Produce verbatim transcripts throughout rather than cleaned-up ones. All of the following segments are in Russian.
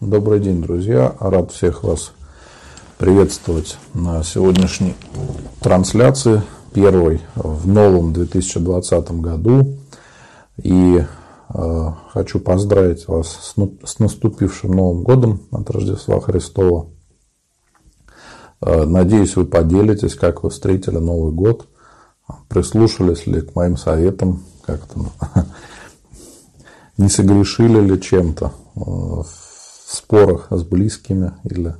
Добрый день, друзья. Рад всех вас приветствовать на сегодняшней трансляции, первой в новом две тысячи двадцатом году. И э, хочу поздравить вас с, с наступившим Новым годом от Рождества Христова. Э, надеюсь, вы поделитесь, как вы встретили Новый год, прислушались ли к моим советам, как там, не согрешили ли чем-то в спорах с близкими или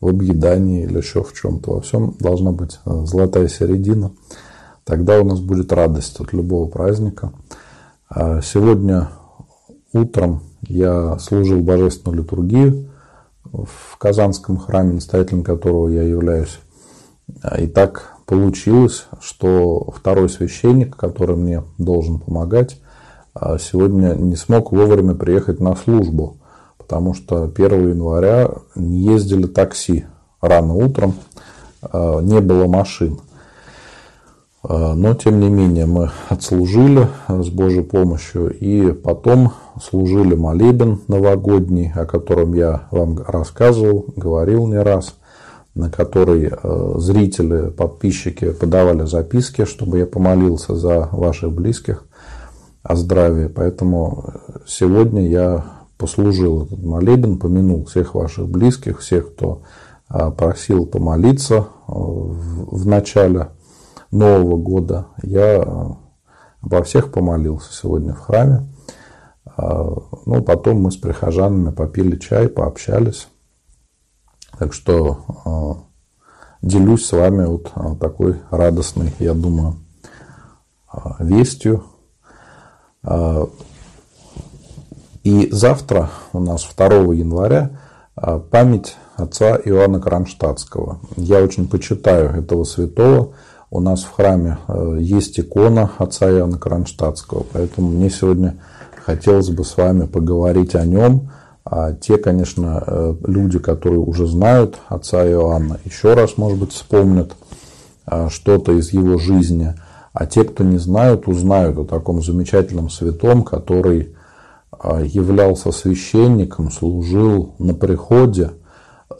в объедании, или еще в чем-то. Во всем должна быть золотая середина. Тогда у нас будет радость от любого праздника. Сегодня утром я служил божественную литургию в Казанском храме, настоятелем которого я являюсь. И так получилось, что второй священник, который мне должен помогать, сегодня не смог вовремя приехать на службу, потому что первого января не ездили такси рано утром, не было машин. Но, тем не менее, мы отслужили с Божьей помощью и потом служили молебен новогодний, о котором я вам рассказывал, говорил не раз, на который зрители, подписчики подавали записки, чтобы я помолился за ваших близких о здравии. Поэтому сегодня я послужил этот молебен, помянул всех ваших близких, всех, кто просил помолиться в начале Нового года. Я обо всех помолился сегодня в храме. Ну, потом мы с прихожанами попили чай, пообщались. Так что делюсь с вами вот такой радостной, я думаю, вестью. И завтра у нас второго января память отца Иоанна Кронштадтского. Я очень почитаю этого святого. У нас в храме есть икона отца Иоанна Кронштадтского, поэтому мне сегодня хотелось бы с вами поговорить о нем. А те, конечно, люди, которые уже знают отца Иоанна, еще раз, может быть, вспомнят что-то из его жизни. А те, кто не знают, узнают о таком замечательном святом, который являлся священником, служил на приходе,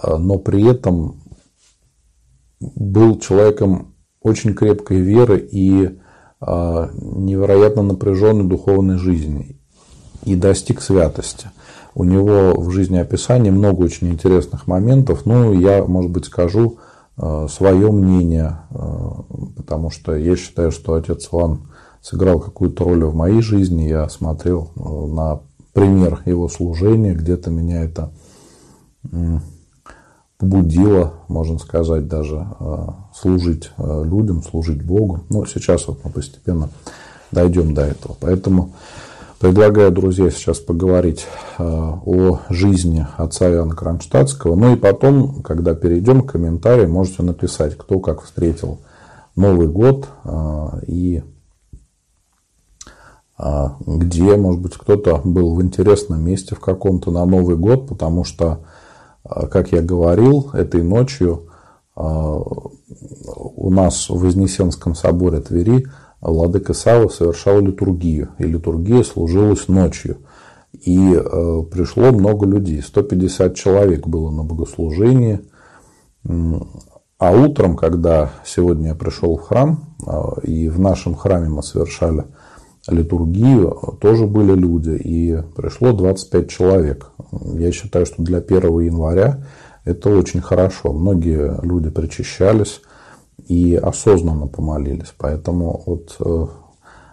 но при этом был человеком очень крепкой веры и невероятно напряженной духовной жизни, и достиг святости. У него в жизнеописании много очень интересных моментов. Ну, я, может быть, скажу свое мнение, потому что я считаю, что отец Иоанн сыграл какую-то роль в моей жизни. Я смотрел на пример его служения, где-то меня это побудило, можно сказать, даже служить людям, служить Богу. Но сейчас вот мы постепенно дойдем до этого. Поэтому предлагаю, друзья, сейчас поговорить о жизни отца Иоанна Кронштадтского. Ну и потом, когда перейдем к комментариям, можете написать, кто как встретил Новый год и где, может быть, кто-то был в интересном месте в каком-то на Новый год, потому что, как я говорил, этой ночью у нас в Вознесенском соборе Твери Владыка Сава совершал литургию, и литургия служилась ночью. И пришло много людей, сто пятьдесят человек было на богослужении. А утром, когда сегодня я пришел в храм, и в нашем храме мы совершали литургию, тоже были люди, и пришло двадцать пять человек. Я считаю, что для первого января это очень хорошо. Многие люди причащались и осознанно помолились. Поэтому, вот,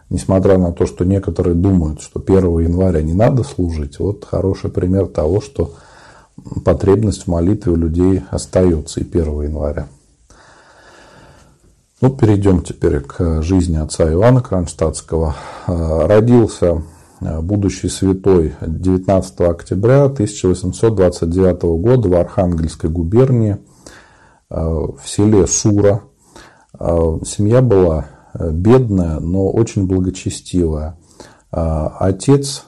несмотря на то, что некоторые думают, что первого января не надо служить, вот хороший пример того, что потребность в молитве у людей остается и первого января. Ну, перейдем теперь к жизни отца Иоанна Кронштадтского. Родился будущий святой девятнадцатого октября тысяча восемьсот двадцать девятого года в Архангельской губернии, в селе Сура. Семья была бедная, но очень благочестивая. Отец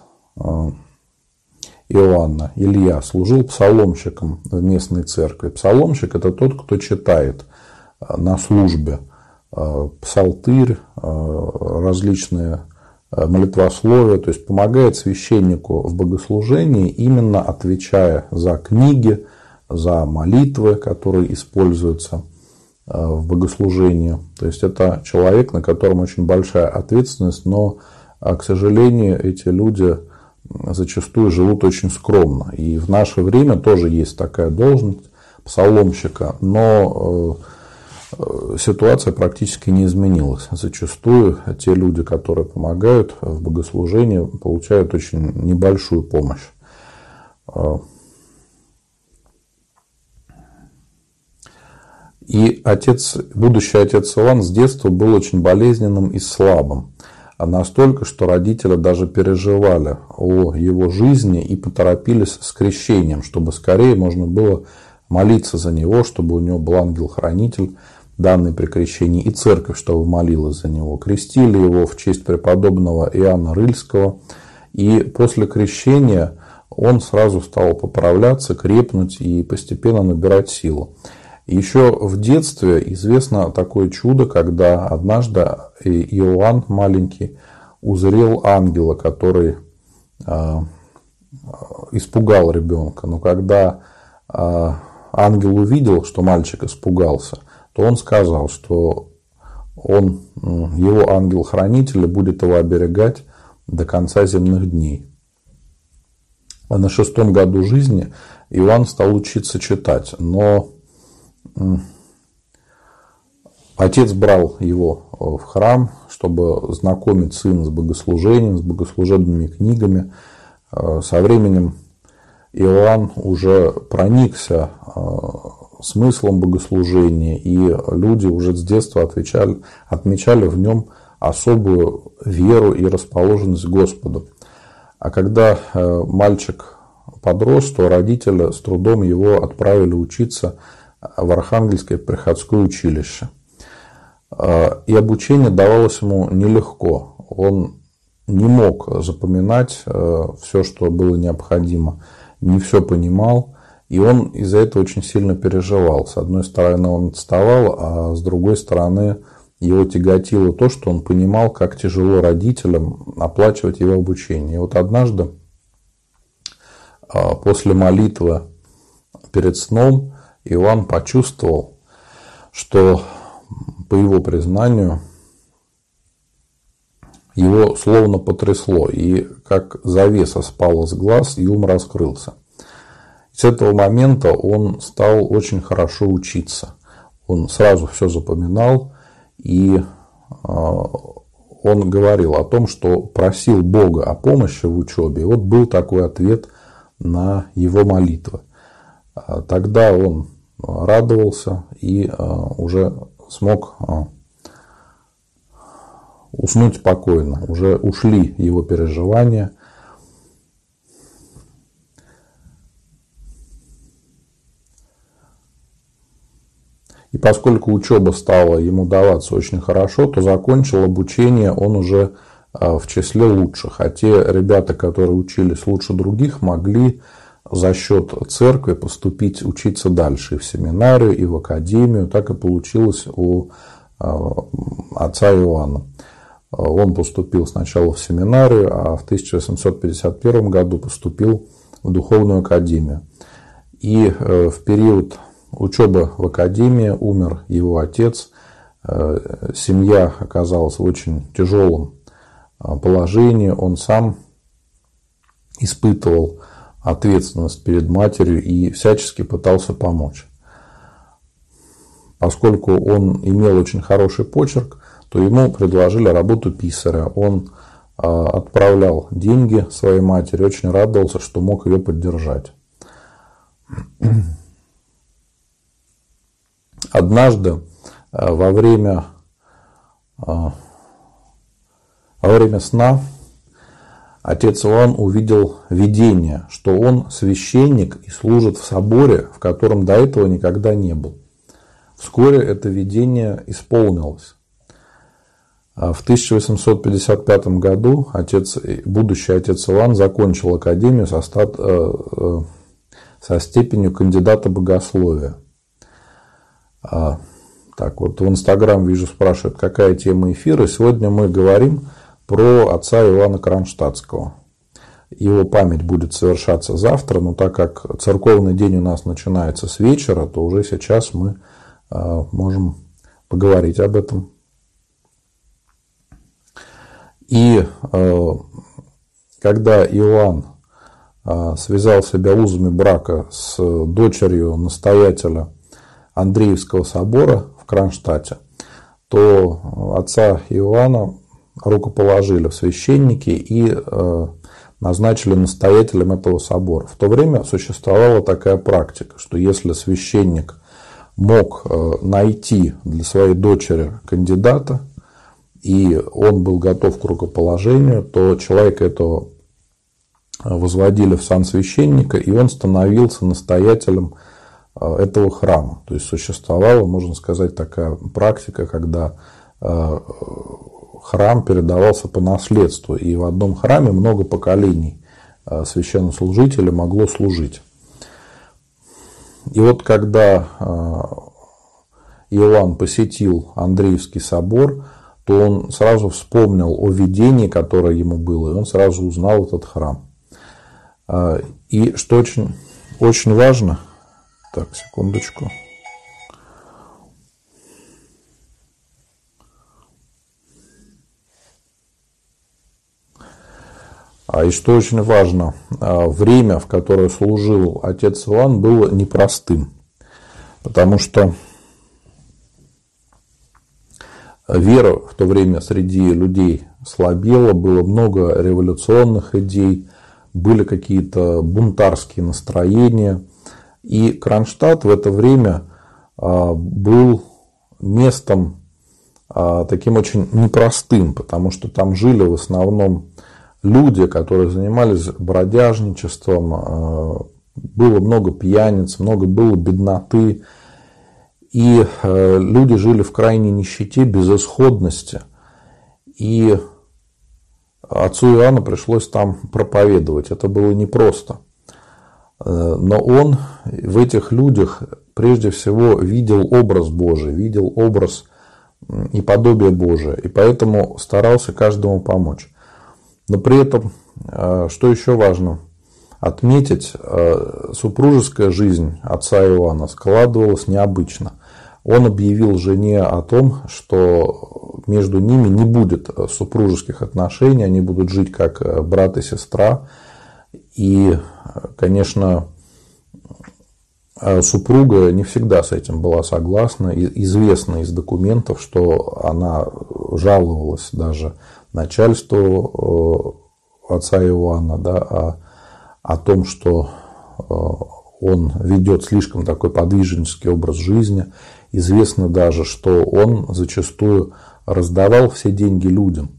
Иоанна, Илья, служил псаломщиком в местной церкви. Псаломщик – это тот, кто читает на службе псалтырь, различные молитвословие, то есть помогает священнику в богослужении, именно отвечая за книги, за молитвы, которые используются в богослужении. То есть это человек, на котором очень большая ответственность, но, к сожалению, эти люди зачастую живут очень скромно. И в наше время тоже есть такая должность псаломщика, но ситуация практически не изменилась. Зачастую те люди, которые помогают в богослужении, получают очень небольшую помощь. И отец, будущий отец Иван с детства был очень болезненным и слабым. Настолько, что родители даже переживали о его жизни и поторопились с крещением, чтобы скорее можно было молиться за него, чтобы у него был ангел-хранитель, данный при крещении, и церковь, чтобы молилась за него. Крестили его в честь преподобного Иоанна Рыльского. И после крещения он сразу стал поправляться, крепнуть и постепенно набирать силу. Еще в детстве известно такое чудо, когда однажды Иоанн маленький узрел ангела, который испугал ребенка. Но когда ангел увидел, что мальчик испугался, то он сказал, что он, его ангел-хранитель будет его оберегать до конца земных дней. А на шестом году жизни Иоанн стал учиться читать, но отец брал его в храм, чтобы знакомить сына с богослужением, с богослужебными книгами. Со временем Иоанн уже проникся смыслом богослужения, и люди уже с детства отвечали, отмечали в нем особую веру и расположенность к Господу. А когда мальчик подрос, то родители с трудом его отправили учиться в Архангельское приходское училище. И обучение давалось ему нелегко. Он не мог запоминать все, что было необходимо, не все понимал, и он из-за этого очень сильно переживал. С одной стороны, он отставал, а с другой стороны, его тяготило то, что он понимал, как тяжело родителям оплачивать его обучение. И вот однажды, после молитвы перед сном, Иоанн почувствовал, что, по его признанию, его словно потрясло, и как завеса спала с глаз, и ум раскрылся. С этого момента он стал очень хорошо учиться. Он сразу все запоминал, и он говорил о том, что просил Бога о помощи в учебе. И вот был такой ответ на его молитвы. Тогда он радовался и уже смог уснуть спокойно. Уже ушли его переживания. И поскольку учеба стала ему даваться очень хорошо, то закончил обучение он уже в числе лучших. А те ребята, которые учились лучше других, могли за счет церкви поступить, учиться дальше и в семинарию, и в академию. Так и получилось у отца Иоанна. Он поступил сначала в семинарию, а в тысяча восемьсот пятьдесят первом году поступил в духовную академию. И в период учебы в академии умер его отец. Семья оказалась в очень тяжелом положении. Он сам испытывал ответственность перед матерью и всячески пытался помочь. Поскольку он имел очень хороший почерк, то ему предложили работу писаря. Он отправлял деньги своей матери, очень радовался, что мог ее поддержать. Однажды во время, во время сна отец Иоанн увидел видение, что он священник и служит в соборе, в котором до этого никогда не был. Вскоре это видение исполнилось. В тысяча восемьсот пятьдесят пятом году отец, будущий отец Иоанн закончил академию со, стат, со степенью кандидата богословия. Так вот, в Инстаграм, вижу, спрашивают, какая тема эфира. Сегодня мы говорим про отца Иоанна Кронштадтского. Его память будет совершаться завтра, но так как церковный день у нас начинается с вечера, то уже сейчас мы можем поговорить об этом. И когда Иоанн связал себя узами брака с дочерью настоятеля Андреевского собора в Кронштадте, то отца Иоанна рукоположили в священники и назначили настоятелем этого собора. В то время существовала такая практика, что если священник мог найти для своей дочери кандидата, и он был готов к рукоположению, то человека этого возводили в сан священника, и он становился настоятелем этого храма. То есть существовала, можно сказать, такая практика, когда храм передавался по наследству, и в одном храме много поколений священнослужителей могло служить. И вот когда Иоанн посетил Андреевский собор, то он сразу вспомнил о видении, которое ему было, и он сразу узнал этот храм. И что очень, очень важно... Так, секундочку. И что очень важно, время, в которое служил отец Иоанн, было непростым, потому что вера в то время среди людей слабела, было много революционных идей, были какие-то бунтарские настроения. И Кронштадт в это время был местом таким очень непростым, потому что там жили в основном люди, которые занимались бродяжничеством, было много пьяниц, много было бедноты. И люди жили в крайней нищете, безысходности. И отцу Иоанну пришлось там проповедовать. Это было непросто. Но он в этих людях прежде всего видел образ Божий, видел образ и подобие Божие. И поэтому старался каждому помочь. Но при этом, что еще важно отметить, супружеская жизнь отца Иоанна складывалась необычно. Он объявил жене о том, что между ними не будет супружеских отношений, они будут жить как брат и сестра. И, конечно, супруга не всегда с этим была согласна. Известно из документов, что она жаловалась даже начальству отца Иоанна, да, о, о том, что он ведет слишком такой подвижнический образ жизни. Известно даже, что он зачастую раздавал все деньги людям.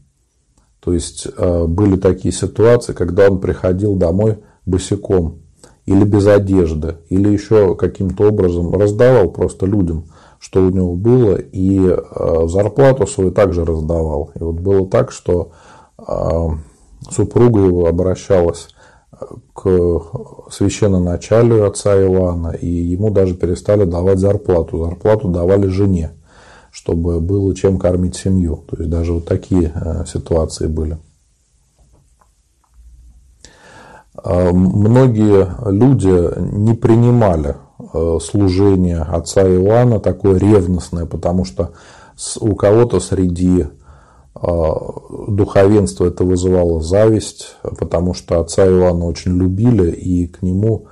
То есть были такие ситуации, когда он приходил домой босиком или без одежды, или еще каким-то образом раздавал просто людям, что у него было, и зарплату свою также раздавал. И вот было так, что супруга его обращалась к священноначалию отца Иоанна, и ему даже перестали давать зарплату. Зарплату давали жене, чтобы было чем кормить семью. То есть даже вот такие ситуации были. Многие люди не принимали служение отца Иоанна такое ревностное, потому что у кого-то среди духовенства это вызывало зависть, потому что отца Иоанна очень любили, и к нему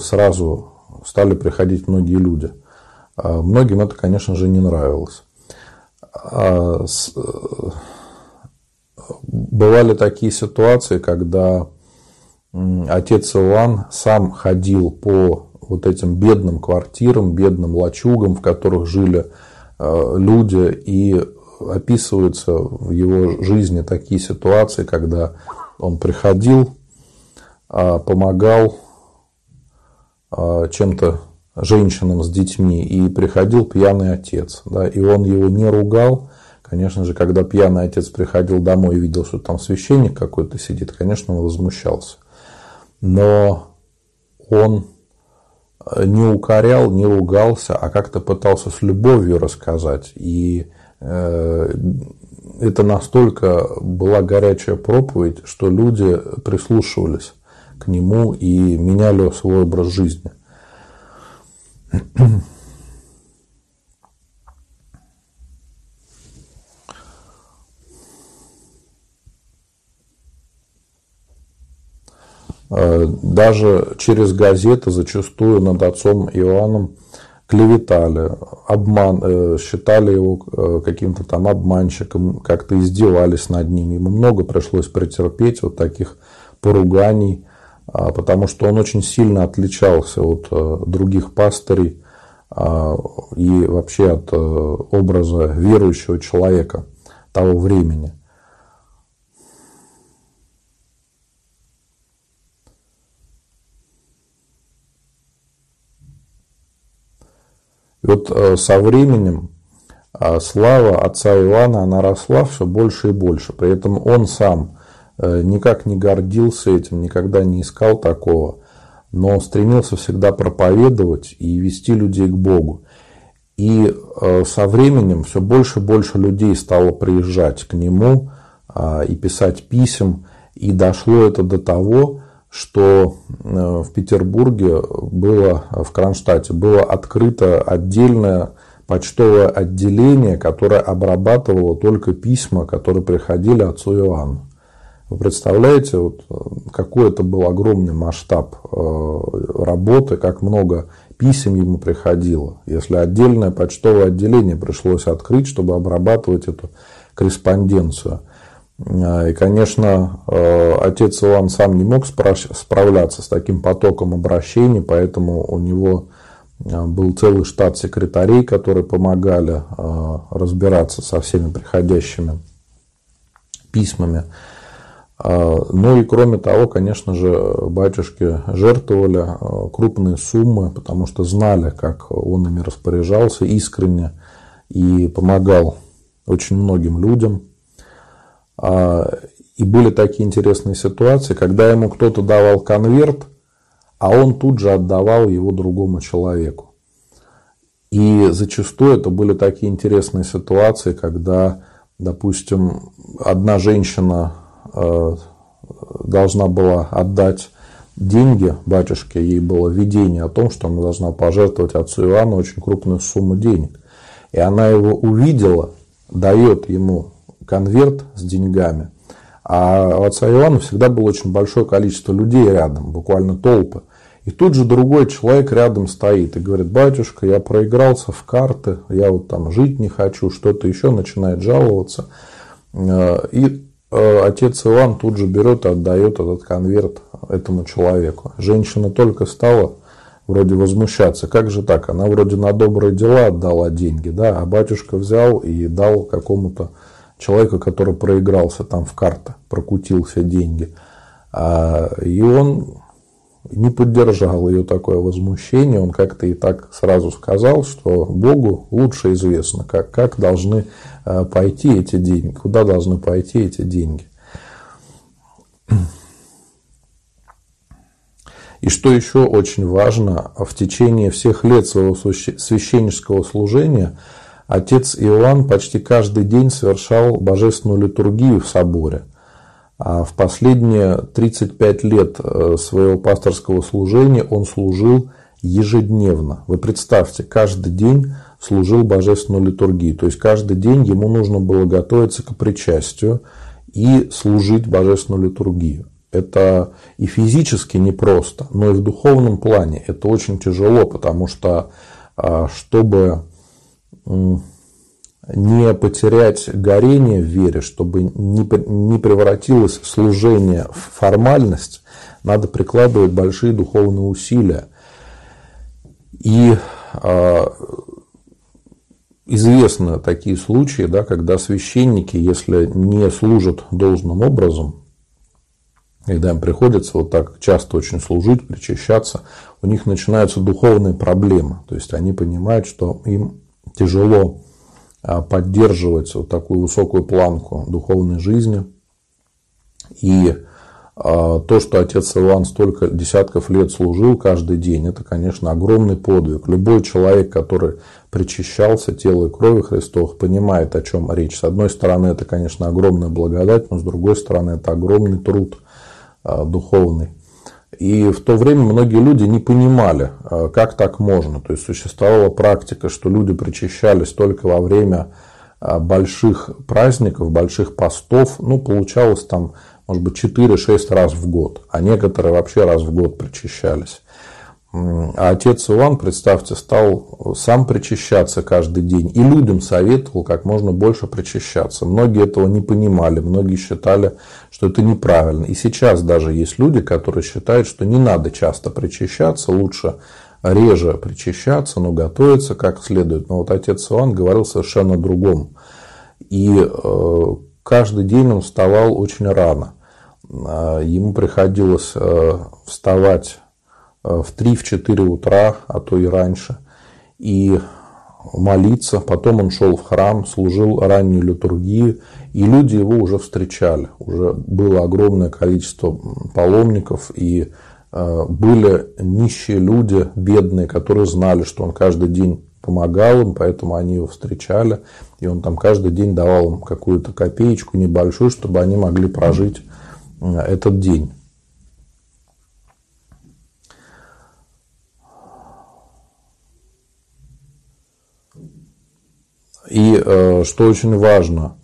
сразу стали приходить многие люди. Многим это, конечно же, не нравилось. Бывали такие ситуации, когда отец Иоанн сам ходил по вот этим бедным квартирам, бедным лачугам, в которых жили люди, и описываются в его жизни такие ситуации, когда он приходил, помогал чем-то женщинам с детьми, и приходил пьяный отец, да, и он его не ругал. Конечно же, когда пьяный отец приходил домой и видел, что там священник какой-то сидит, конечно, он возмущался. Но он не укорял, не ругался, а как-то пытался с любовью рассказать. И это настолько была горячая проповедь, что люди прислушивались к нему и меняли свой образ жизни. Даже через газеты зачастую над отцом Иоанном клеветали, обман, считали его каким-то там обманщиком, как-то издевались над ним. Ему много пришлось претерпеть вот таких поруганий, потому что он очень сильно отличался от других пастырей и вообще от образа верующего человека того времени. Вот со временем слава отца Иоанна, она росла все больше и больше. При этом он сам никак не гордился этим, никогда не искал такого, но стремился всегда проповедовать и вести людей к Богу. И со временем все больше и больше людей стало приезжать к нему и писать писем. И дошло это до того, что в Петербурге было, в Кронштадте было открыто отдельное почтовое отделение, которое обрабатывало только письма, которые приходили отцу Иоанну. Вы представляете, вот, какой это был огромный масштаб работы, как много писем ему приходило, если отдельное почтовое отделение пришлось открыть, чтобы обрабатывать эту корреспонденцию. И, конечно, отец Иоанн сам не мог справляться с таким потоком обращений, поэтому у него был целый штат секретарей, которые помогали разбираться со всеми приходящими письмами. Ну и, кроме того, конечно же, батюшки жертвовали крупные суммы, потому что знали, как он ими распоряжался искренне и помогал очень многим людям. И были такие интересные ситуации, когда ему кто-то давал конверт, а он тут же отдавал его другому человеку. И зачастую это были такие интересные ситуации, когда, допустим, одна женщина должна была отдать деньги батюшке, ей было видение о том, что она должна пожертвовать отцу Иоанну очень крупную сумму денег. И она его увидела, дает ему конверт с деньгами, а у отца Иоанна всегда было очень большое количество людей рядом, буквально толпы. И тут же другой человек рядом стоит и говорит: батюшка, я проигрался в карты, я вот там жить не хочу, что-то еще, начинает жаловаться. И отец Иоанн тут же берет и отдает этот конверт этому человеку. Женщина только стала вроде возмущаться. Как же так? Она вроде на добрые дела отдала деньги, да? А батюшка взял и дал какому-то человека, который проигрался там в карты, прокутил все деньги. И он не поддержал ее такое возмущение. Он как-то и так сразу сказал, что Богу лучше известно, как, как должны пойти эти деньги, куда должны пойти эти деньги. И что еще очень важно, в течение всех лет своего священнического служения отец Иоанн почти каждый день совершал божественную литургию в соборе. А в последние тридцать пять лет своего пасторского служения он служил ежедневно. Вы представьте, каждый день служил божественную литургию. То есть каждый день ему нужно было готовиться к причастию и служить божественную литургию. Это и физически непросто, но и в духовном плане это очень тяжело, потому что чтобы не потерять горение в вере, чтобы не превратилось служение в формальность, надо прикладывать большие духовные усилия. И э, известны такие случаи, да, когда священники, если не служат должным образом, когда им приходится вот так часто очень служить, причащаться, у них начинаются духовные проблемы. То есть они понимают, что им тяжело поддерживать вот такую высокую планку духовной жизни. И То, что отец Иоанн столько десятков лет служил каждый день, это, конечно, огромный подвиг. Любой человек, который причащался телу и крови Христовых, понимает, о чем речь. С одной стороны, это, конечно, огромная благодать, но с другой стороны, это огромный труд духовный. И в то время многие люди не понимали, как так можно. То есть существовала практика, что люди причащались только во время больших праздников, больших постов. Ну, получалось там, может быть, четыре-шесть раз в год, а некоторые вообще раз в год причащались. А отец Иоанн, представьте, стал сам причащаться каждый день и людям советовал как можно больше причащаться. Многие этого не понимали, многие считали, что это неправильно. И сейчас даже есть люди, которые считают, что не надо часто причащаться, лучше реже причащаться, но готовиться как следует. Но вот отец Иоанн говорил совершенно о другом. И каждый день он вставал очень рано. Ему приходилось вставать в три-четыре утра, а то и раньше, и молиться. Потом он шел в храм, служил раннюю литургию, и люди его уже встречали. Уже было огромное количество паломников, и были нищие люди, бедные, которые знали, что он каждый день помогал им, поэтому они его встречали, и он там каждый день давал им какую-то копеечку небольшую, чтобы они могли прожить этот день. И что очень важно,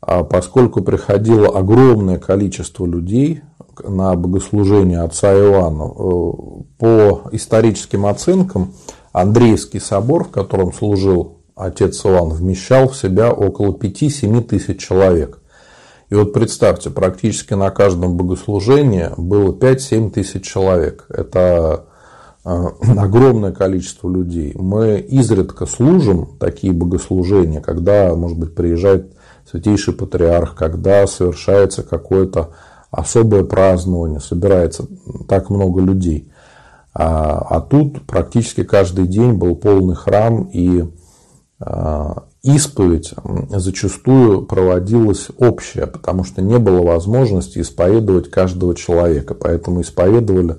поскольку приходило огромное количество людей на богослужение отца Иоанна, по историческим оценкам Андреевский собор, в котором служил отец Иоанн, вмещал в себя около пяти-семи тысяч человек. И вот представьте, практически на каждом богослужении было пять-семь тысяч человек. Это огромное количество людей. Мы изредка служим такие богослужения, когда, может быть, приезжает Святейший Патриарх, когда совершается какое-то особое празднование, собирается так много людей. А, а тут практически каждый день был полный храм, и а, исповедь зачастую проводилась общая, потому что не было возможности исповедовать каждого человека. Поэтому исповедовали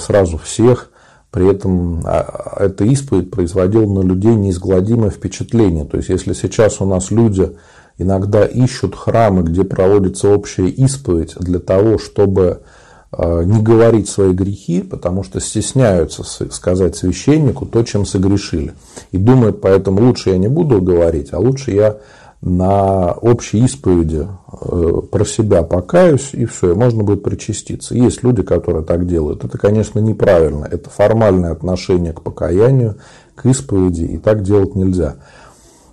сразу всех. При этом эта исповедь производила на людей неизгладимое впечатление. То есть, если сейчас у нас люди иногда ищут храмы, где проводится общая исповедь для того, чтобы не говорить свои грехи, потому что стесняются сказать священнику то, чем согрешили. И думают, поэтому лучше я не буду говорить, а лучше я на общей исповеди про себя покаюсь, и все, и можно будет причаститься. Есть люди, которые так делают. Это, конечно, неправильно. Это формальное отношение к покаянию, к исповеди, и так делать нельзя.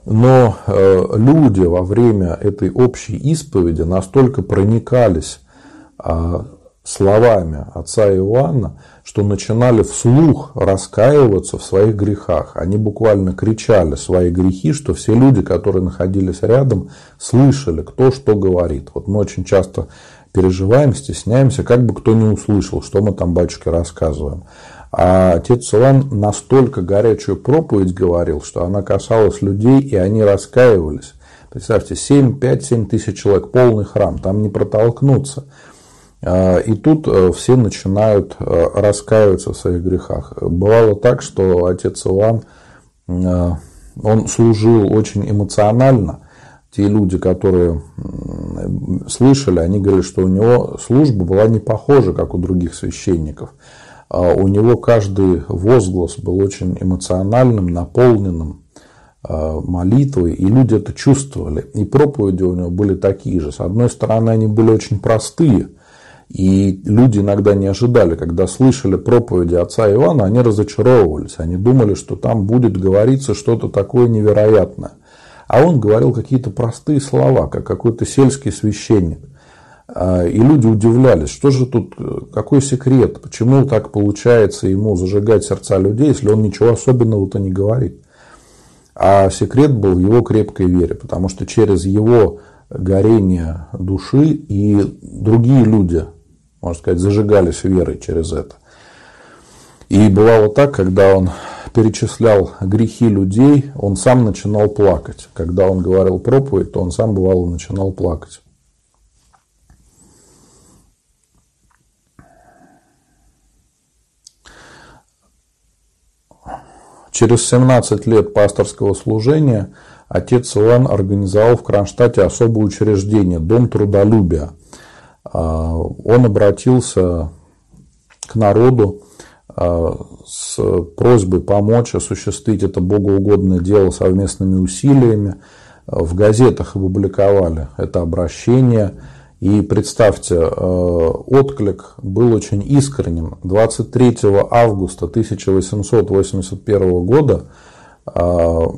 Но люди во время этой общей исповеди настолько проникались словами отца Иоанна, что начинали вслух раскаиваться в своих грехах. Они буквально кричали свои грехи, что все люди, которые находились рядом, слышали, кто что говорит. Вот мы очень часто переживаем, стесняемся, как бы кто не услышал, что мы там батюшке рассказываем. А отец Иоанн настолько горячую проповедь говорил, что она касалась людей, и они раскаивались. Представьте, семь-пять-семь тысяч человек, полный храм, там не протолкнуться. И тут все начинают раскаиваться в своих грехах. Бывало так, что отец Иоанн, он служил очень эмоционально. Те люди, которые слышали, они говорили, что у него служба была не похожа, как у других священников. У него каждый возглас был очень эмоциональным, наполненным молитвой, и люди это чувствовали. И проповеди у него были такие же. С одной стороны, они были очень простые. И люди иногда не ожидали, когда слышали проповеди отца Иоанна, они разочаровывались, они думали, что там будет говориться что-то такое невероятное. А он говорил какие-то простые слова, как какой-то сельский священник. И люди удивлялись, что же тут, какой секрет, почему так получается ему зажигать сердца людей, если он ничего особенного-то не говорит. А секрет был в его крепкой вере, потому что через его горение души и другие люди, можно сказать, зажигались верой через это. И бывало так, когда он перечислял грехи людей, он сам начинал плакать. Когда он говорил проповедь, то он сам, бывало, начинал плакать. Через семнадцать лет пасторского служения отец Иоанн организовал в Кронштадте особое учреждение – Дом трудолюбия. Он обратился к народу с просьбой помочь осуществить это богоугодное дело совместными усилиями. В газетах опубликовали это обращение. И представьте, отклик был очень искренним. двадцать третьего августа тысяча восемьсот восемьдесят первого года была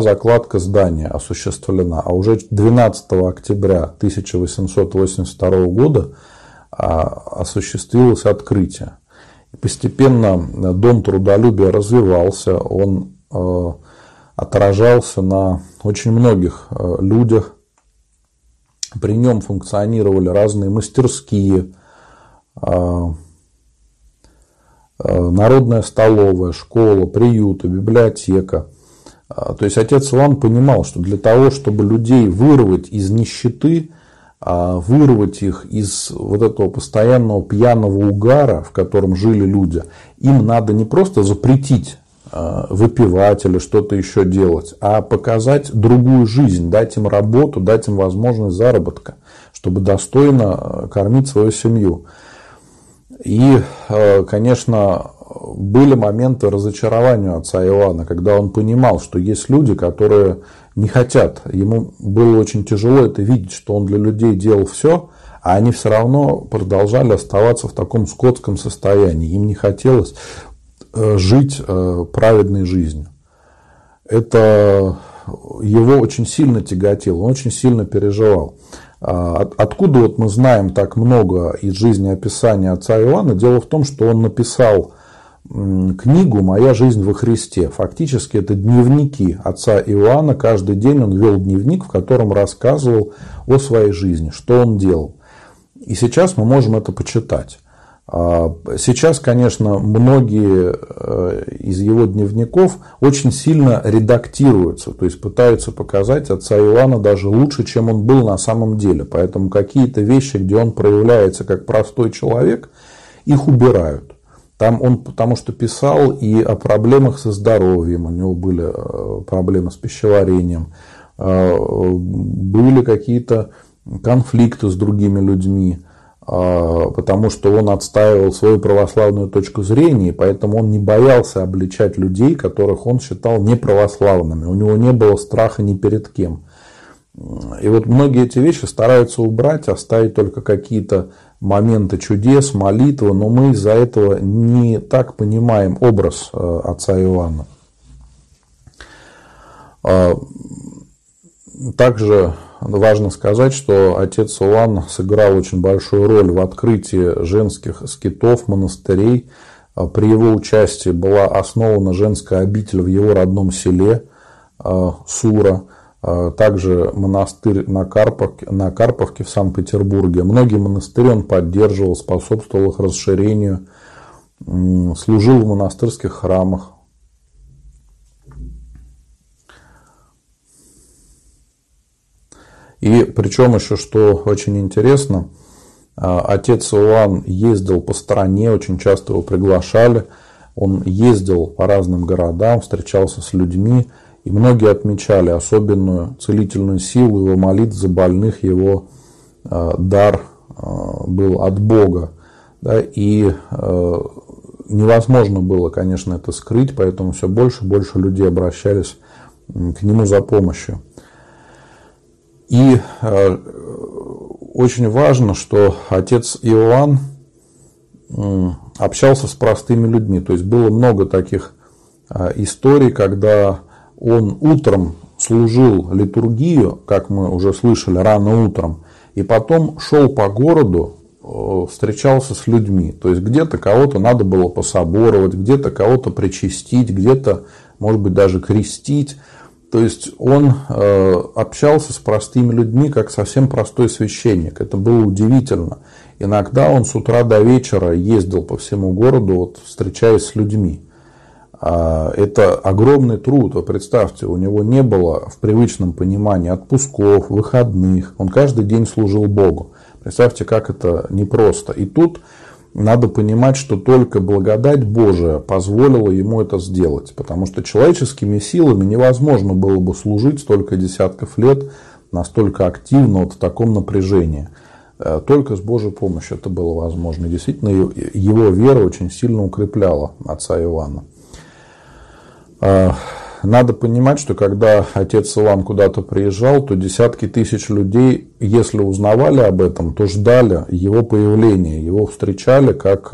закладка здания осуществлена, а уже двенадцатого октября тысяча восемьсот восемьдесят второго года осуществилось открытие. И постепенно Дом трудолюбия развивался, он отражался на очень многих людях. При нем функционировали разные мастерские, народная столовая, школа, приюты, библиотека. То есть отец Иван понимал, что для того, чтобы людей вырвать из нищеты, вырвать их из вот этого постоянного пьяного угара, в котором жили люди, им надо не просто запретить выпивать или что-то еще делать, а показать другую жизнь, дать им работу, дать им возможность заработка, чтобы достойно кормить свою семью. И, конечно, были моменты разочарования отца Ивана, когда он понимал, что есть люди, которые не хотят. Ему было очень тяжело это видеть, что он для людей делал все, а они все равно продолжали оставаться в таком скотском состоянии. Им не хотелось жить праведной жизнью. Это его очень сильно тяготило, он очень сильно переживал. Откуда вот мы знаем так много из жизнеописания отца Иоанна? Дело в том, что он написал книгу «Моя жизнь во Христе». Фактически это дневники отца Иоанна. Каждый день он вел дневник, в котором рассказывал о своей жизни, что он делал. И сейчас мы можем это почитать. Сейчас, конечно, многие из его дневников очень сильно редактируются, то есть пытаются показать отца Иоанна даже лучше, чем он был на самом деле. Поэтому какие-то вещи, где он проявляется как простой человек, их убирают. Там он потому что писал и о проблемах со здоровьем, у него были проблемы с пищеварением, были какие-то конфликты с другими людьми, потому что он отстаивал свою православную точку зрения, и поэтому он не боялся обличать людей, которых он считал неправославными. У него не было страха ни перед кем. И вот многие эти вещи стараются убрать, оставить только какие-то моменты чудес, молитвы, но мы из-за этого не так понимаем образ отца Иоанна. Также важно сказать, что отец Иоанн сыграл очень большую роль в открытии женских скитов, монастырей. При его участии была основана женская обитель в его родном селе Сура, также монастырь на Карповке, на Карповке в Санкт-Петербурге. Многие монастыри он поддерживал, способствовал их расширению, служил в монастырских храмах. И причем еще, что очень интересно, отец Иоанн ездил по стране, очень часто его приглашали. Он ездил по разным городам, встречался с людьми. И многие отмечали особенную целительную силу его молитв за больных. Его дар был от Бога. И невозможно было, конечно, это скрыть, поэтому все больше и больше людей обращались к нему за помощью. И очень важно, что отец Иоанн общался с простыми людьми. То есть было много таких историй, когда он утром служил литургию, как мы уже слышали, рано утром, и потом шел по городу, встречался с людьми. То есть где-то кого-то надо было пособоровать, где-то кого-то причастить, где-то, может быть, даже крестить. То есть он общался с простыми людьми, как совсем простой священник. Это было удивительно. Иногда он с утра до вечера ездил по всему городу, вот, встречаясь с людьми. Это огромный труд. Вы представьте, у него не было в привычном понимании отпусков, выходных. Он каждый день служил Богу. Представьте, как это непросто. И тут надо понимать, что только благодать Божия позволила ему это сделать. Потому что человеческими силами невозможно было бы служить столько десятков лет настолько активно, вот в таком напряжении. Только с Божьей помощью это было возможно. Действительно, его вера очень сильно укрепляла отца Иоанна. Надо понимать, что когда отец Иоанн куда-то приезжал, то десятки тысяч людей, если узнавали об этом, то ждали его появления, его встречали как,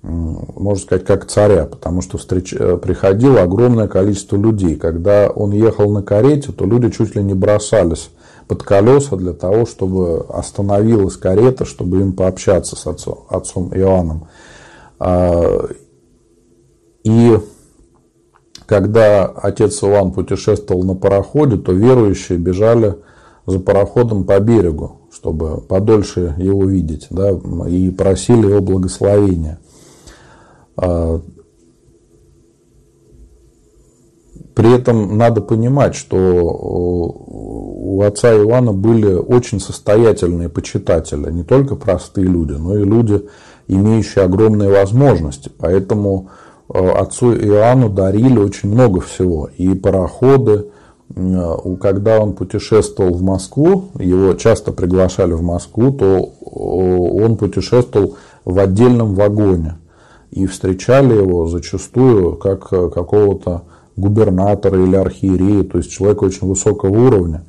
можно сказать, как царя, потому что встреч... приходило огромное количество людей. Когда он ехал на карете, то люди чуть ли не бросались под колеса для того, чтобы остановилась карета, чтобы им пообщаться с отцом, отцом Иоанном. И когда отец Иоанн путешествовал на пароходе, то верующие бежали за пароходом по берегу, чтобы подольше его видеть, да, и просили его благословения. При этом надо понимать, что у отца Иоанна были очень состоятельные почитатели, не только простые люди, но и люди, имеющие огромные возможности. Поэтому отцу Иоанну дарили очень много всего. И пароходы, когда он путешествовал в Москву, его часто приглашали в Москву, то он путешествовал в отдельном вагоне. И встречали его зачастую как какого-то губернатора или архиерея, то есть человека очень высокого уровня.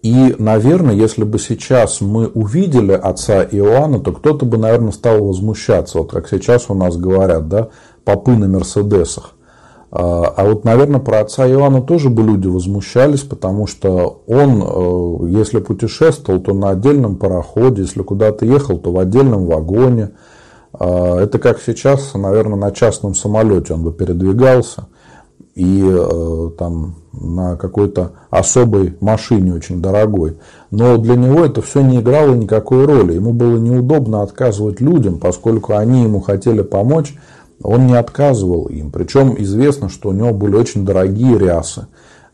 И, наверное, если бы сейчас мы увидели отца Иоанна, то кто-то бы, наверное, стал возмущаться. Вот как сейчас у нас говорят, да, попы на мерседесах. А вот, наверное, про отца Иоанна тоже бы люди возмущались, потому что он, если путешествовал, то на отдельном пароходе, если куда-то ехал, то в отдельном вагоне. Это как сейчас, наверное, на частном самолете он бы передвигался. И э, там на какой-то особой машине очень дорогой. Но для него это все не играло никакой роли. Ему было неудобно отказывать людям, поскольку они ему хотели помочь, он не отказывал им. Причем известно, что у него были очень дорогие рясы.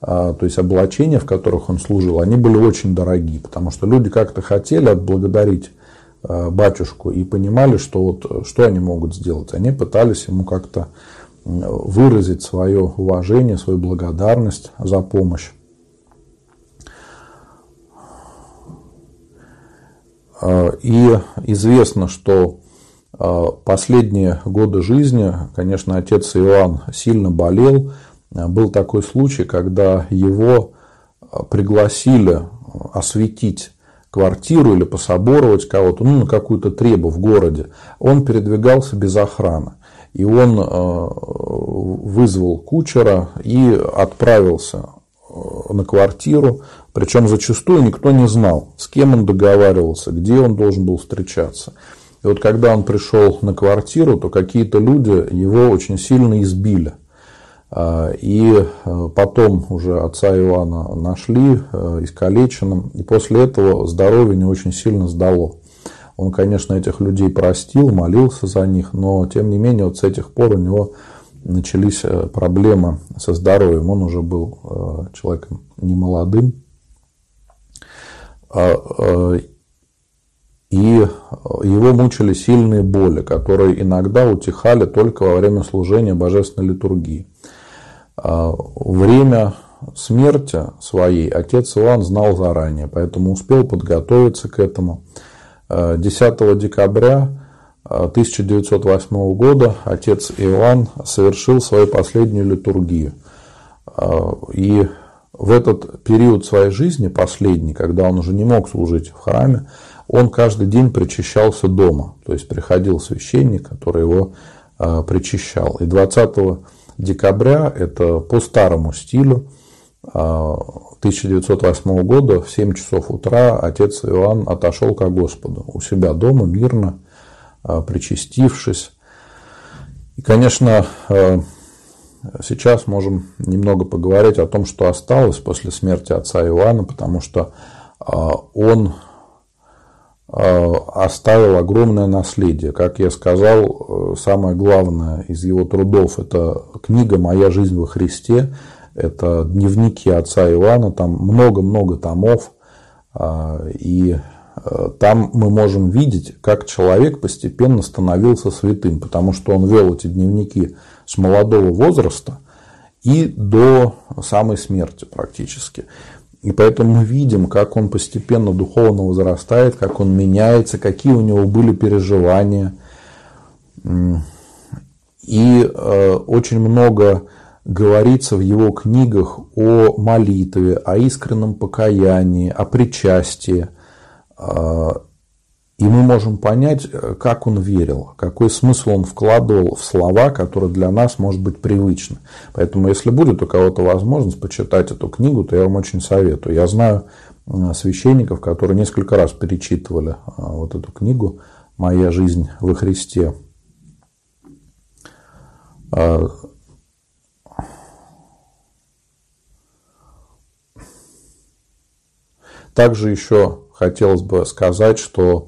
Э, то есть облачения, в которых он служил, они были очень дорогие, потому что люди как-то хотели отблагодарить э, батюшку и понимали, что вот что они могут сделать. Они пытались ему как-то выразить свое уважение, свою благодарность за помощь. И известно, что последние годы жизни, конечно, отец Иоанн сильно болел. Был такой случай, когда его пригласили осветить квартиру или пособоровать кого-то, ну, на какую-то требу в городе. Он передвигался без охраны. И он вызвал кучера и отправился на квартиру. Причем зачастую никто не знал, с кем он договаривался, где он должен был встречаться. И вот когда он пришел на квартиру, то какие-то люди его очень сильно избили. И потом уже отца Иоанна нашли искалеченным. И после этого здоровье не очень сильно сдало. Он, конечно, этих людей простил, молился за них, но, тем не менее, вот с этих пор у него начались проблемы со здоровьем. Он уже был человеком немолодым. И его мучили сильные боли, которые иногда утихали только во время служения божественной литургии. Время смерти своей отец Иоанн знал заранее, поэтому успел подготовиться к этому. десятого декабря тысяча девятьсот восьмого года отец Иоанн совершил свою последнюю литургию. И в этот период своей жизни, последний, когда он уже не мог служить в храме, он каждый день причащался дома. То есть приходил священник, который его причащал. И двадцатого декабря, это по старому стилю, тысяча девятьсот восьмого года в семь часов утра отец Иоанн отошел ко Господу у себя дома, мирно, причастившись. И, конечно, сейчас можем немного поговорить о том, что осталось после смерти отца Иоанна, потому что он оставил огромное наследие. Как я сказал, самое главное из его трудов – это книга «Моя жизнь во Христе», это дневники отца Иоанна, там много-много томов, и Там мы можем видеть, как человек постепенно становился святым, потому что он вел эти дневники с молодого возраста и до самой смерти практически. И поэтому мы видим, как он постепенно духовно возрастает, как он меняется, какие у него были переживания. И очень много говорится в его книгах о молитве, о искреннем покаянии, о причастии. И мы можем понять, как он верил, какой смысл он вкладывал в слова, которые для нас, может быть, привычны. Поэтому, если будет у кого-то возможность почитать эту книгу, то я вам очень советую. Я знаю священников, которые несколько раз перечитывали вот эту книгу «Моя жизнь во Христе». Также еще хотелось бы сказать, что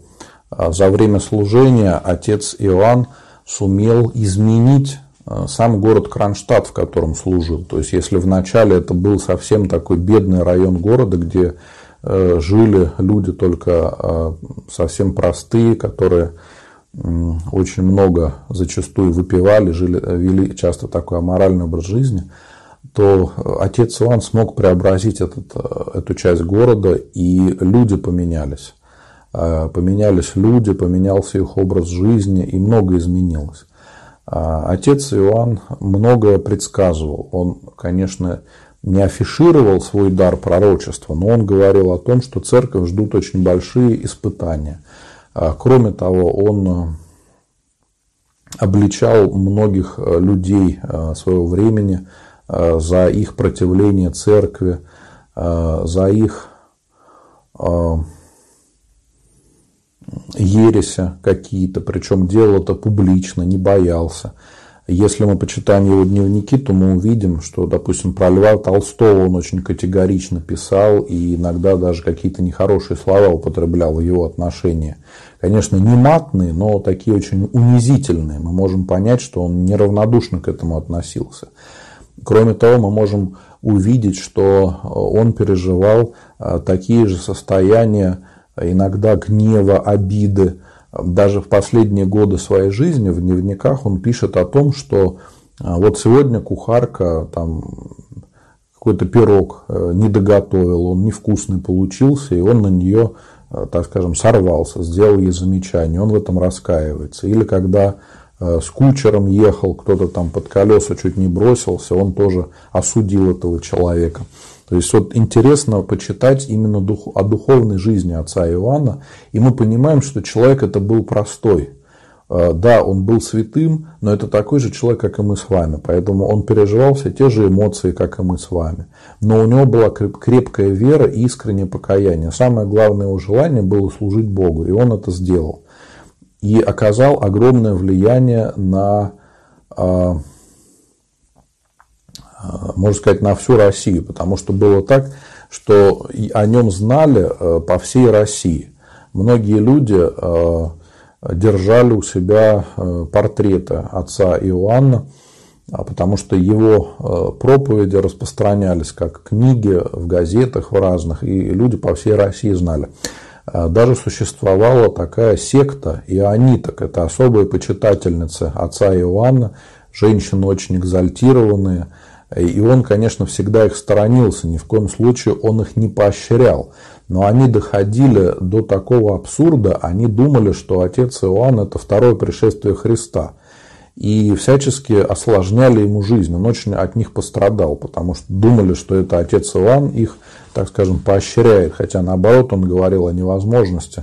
за время служения отец Иоанн сумел изменить сам город Кронштадт, в котором служил. То есть, если вначале это был совсем такой бедный район города, где жили люди только совсем простые, которые очень много зачастую выпивали, жили, вели часто такой аморальный образ жизни, то отец Иоанн смог преобразить этот, эту часть города, и люди поменялись. Поменялись люди, поменялся их образ жизни, и многое изменилось. Отец Иоанн многое предсказывал. Он, конечно, не афишировал свой дар пророчества, но он говорил о том, что церковь ждут очень большие испытания. Кроме того, он обличал многих людей своего времени за их противление церкви, за их ереси какие-то, причем делал это публично, не боялся. Если мы почитаем его дневники, то мы увидим, что, допустим, про Льва Толстого он очень категорично писал и иногда даже какие-то нехорошие слова употреблял в его отношении. Конечно, не матные, но такие очень унизительные. Мы можем понять, что он неравнодушно к этому относился. Кроме того, мы можем увидеть, что он переживал такие же состояния, иногда гнева, обиды. Даже в последние годы своей жизни в дневниках он пишет о том, что вот сегодня кухарка там какой-то пирог не доготовила, он невкусный получился, и он на нее, так скажем, сорвался, сделал ей замечание, он в этом раскаивается. Или когда с кучером ехал, кто-то там под колеса чуть не бросился, он тоже осудил этого человека. То есть, вот интересно почитать именно о духовной жизни отца Иоанна, и мы понимаем, что человек это был простой. Да, он был святым, но это такой же человек, как и мы с вами, поэтому он переживал все те же эмоции, как и мы с вами. Но у него была крепкая вера и искреннее покаяние. Самое главное его желание было служить Богу, и он это сделал. И оказал огромное влияние на, можно сказать, на всю Россию, потому что было так, что о нем знали по всей России. Многие люди держали у себя портреты отца Иоанна, потому что его проповеди распространялись как книги в газетах в разных, и люди по всей России знали. Даже существовала такая секта иониток. Это особые почитательницы отца Иоанна, женщины очень экзальтированные. И он, конечно, всегда их сторонился, ни в коем случае он их не поощрял. Но они доходили до такого абсурда, они думали, что отец Иоанн – это второе пришествие Христа. И всячески осложняли ему жизнь. Он очень от них пострадал, потому что думали, что это отец Иоанн их, так скажем, поощряет. Хотя, наоборот, он говорил о невозможности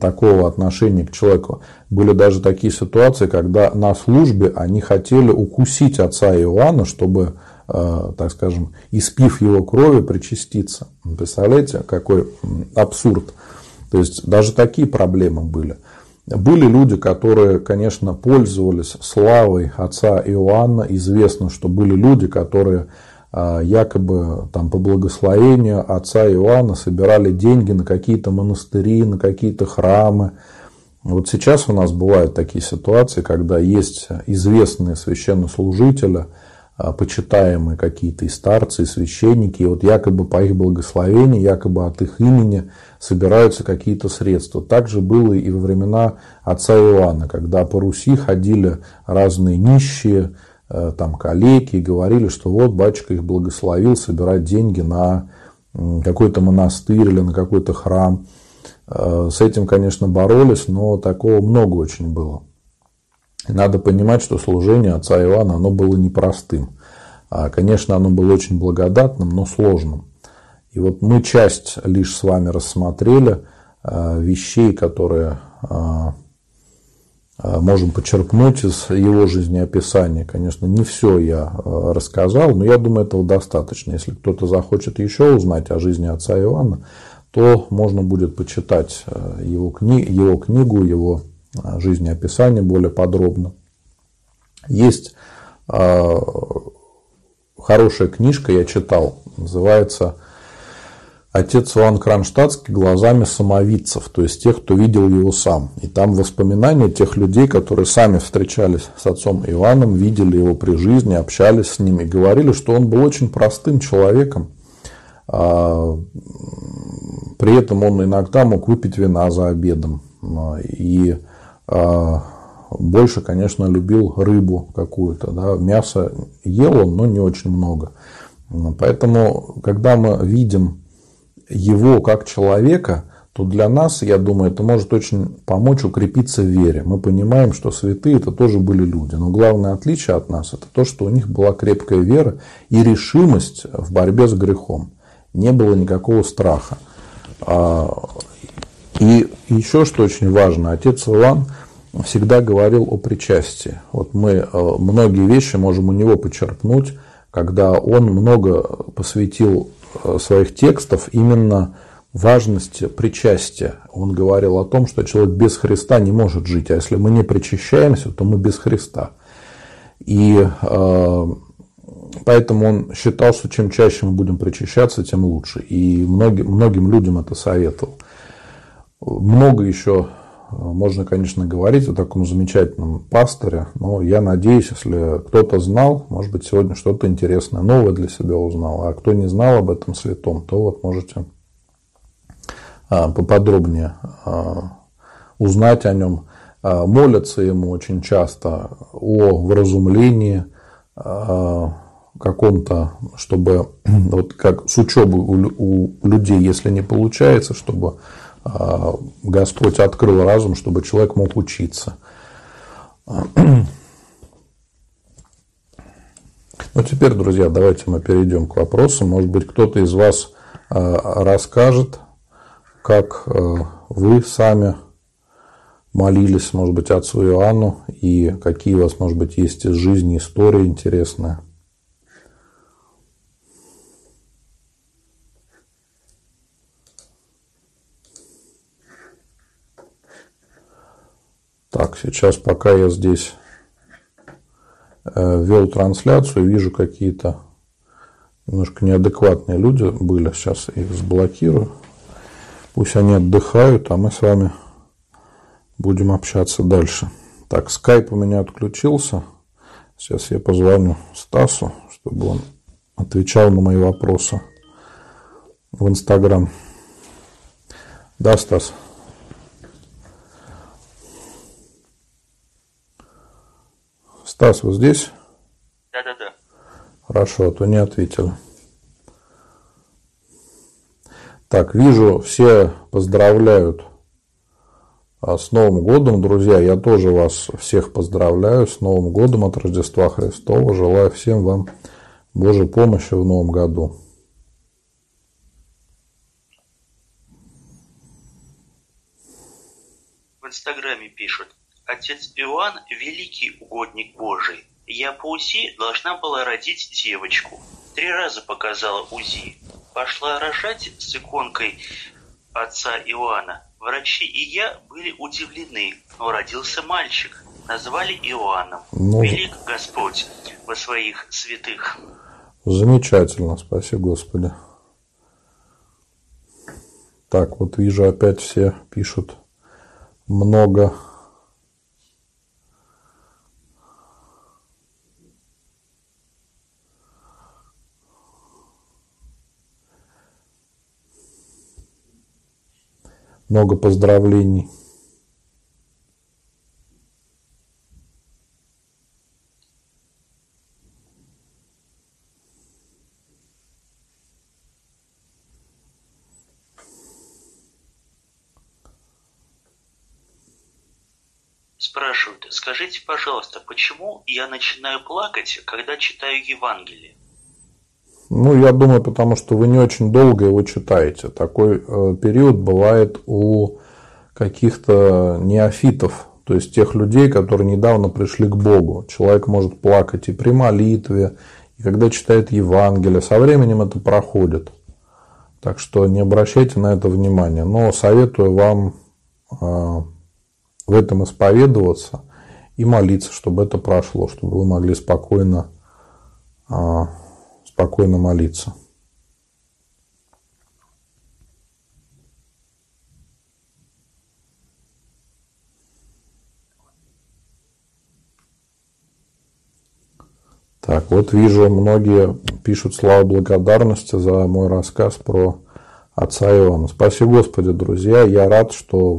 такого отношения к человеку. Были даже такие ситуации, когда на службе они хотели укусить отца Иоанна, чтобы, так скажем, испив его крови, причаститься. Представляете, какой абсурд. То есть, даже такие проблемы были. Были люди, которые, конечно, пользовались славой отца Иоанна. Известно, что были люди, которые якобы там, по благословению отца Иоанна собирали деньги на какие-то монастыри, на какие-то храмы. Вот сейчас у нас бывают такие ситуации, когда есть известные священнослужители, почитаемые какие-то и старцы, и священники, и вот якобы по их благословению, якобы от их имени собираются какие-то средства. Так же было и во времена отца Иоанна, когда по Руси ходили разные нищие, там, калеки, и говорили, что вот батюшка их благословил собирать деньги на какой-то монастырь или на какой-то храм. С этим, конечно, боролись, но такого много очень было. И надо понимать, что служение отца Иоанна, оно было непростым. Конечно, оно было очень благодатным, но сложным. И вот мы часть лишь с вами рассмотрели вещей, которые можем почерпнуть из его жизнеописания. Конечно, не все я рассказал, но я думаю, этого достаточно. Если кто-то захочет еще узнать о жизни отца Иоанна, то можно будет почитать его, кни... его книгу, его жизнеописание более подробно. Есть хорошая книжка, я читал, называется «Отец Иоанн Кронштадтский глазами самовидцев», то есть тех, кто видел его сам. И там воспоминания тех людей, которые сами встречались с отцом Иоанном, видели его при жизни, общались с ним и говорили, что он был очень простым человеком. При этом он иногда мог выпить вина за обедом. И больше, конечно, любил рыбу какую-то. Да? Мясо ел он, но не очень много. Поэтому, когда мы видим его как человека, то для нас, я думаю, это может очень помочь укрепиться в вере. Мы понимаем, что святые это тоже были люди. Но главное отличие от нас это то, что у них была крепкая вера и решимость в борьбе с грехом. Не было никакого страха. И еще что очень важно, отец Иоанн всегда говорил о причастии. Вот мы многие вещи можем у него почерпнуть, когда он много посвятил своих текстов именно важности причастия. Он говорил о том, что человек без Христа не может жить, а если мы не причащаемся, то мы без Христа. И поэтому он считал, что чем чаще мы будем причащаться, тем лучше. И многим, многим людям это советовал. Много еще можно, конечно, говорить о таком замечательном пасторе, но я надеюсь, если кто-то знал, может быть, сегодня что-то интересное, новое для себя узнал, а кто не знал об этом святом, то вот можете поподробнее узнать о нем. Молятся ему очень часто о вразумлении, каком-то, чтобы, вот как с учебы у людей, если не получается, чтобы Господь открыл разум, чтобы человек мог учиться. Ну, теперь, друзья, давайте мы перейдем к вопросу. Может быть, кто-то из вас расскажет, как вы сами молились, может быть, отцу Иоанну, и какие у вас, может быть, есть из жизни истории интересные. Так, сейчас, пока я здесь вел трансляцию, вижу какие-то немножко неадекватные люди были. Сейчас их заблокирую. Пусть они отдыхают, а мы с вами будем общаться дальше. Так, скайп у меня отключился. Сейчас я позвоню Стасу, чтобы он отвечал на мои вопросы в Инстаграм. Да, Стас? Стас, вы здесь? Да, да, да. Хорошо, а то не ответил. Так, вижу, все поздравляют с Новым годом, друзья. Я тоже вас всех поздравляю с Новым годом от Рождества Христова. Желаю всем вам Божьей помощи в Новом году. В Инстаграме пишут. Отец Иоанн – великий угодник Божий. Я по УЗИ должна была родить девочку. Три раза показала УЗИ. Пошла рожать с иконкой отца Иоанна. Врачи и я были удивлены, но родился мальчик. Назвали Иоанном. Ну, велик Господь во своих святых. Замечательно, спаси Господи. Так, вот вижу, опять все пишут много... Много поздравлений. Спрашивают, скажите, пожалуйста, почему я начинаю плакать, когда читаю Евангелие? Ну, я думаю, потому что вы не очень долго его читаете. Такой период бывает у каких-то неофитов, то есть тех людей, которые недавно пришли к Богу. Человек может плакать и при молитве, и когда читает Евангелие. Со временем это проходит. Так что не обращайте на это внимания. Но советую вам в этом исповедоваться и молиться, чтобы это прошло, чтобы вы могли спокойно... спокойно молиться. Так, вот вижу, многие пишут слова благодарности за мой рассказ про отца Иоанна. Спаси Господи, друзья. Я рад, что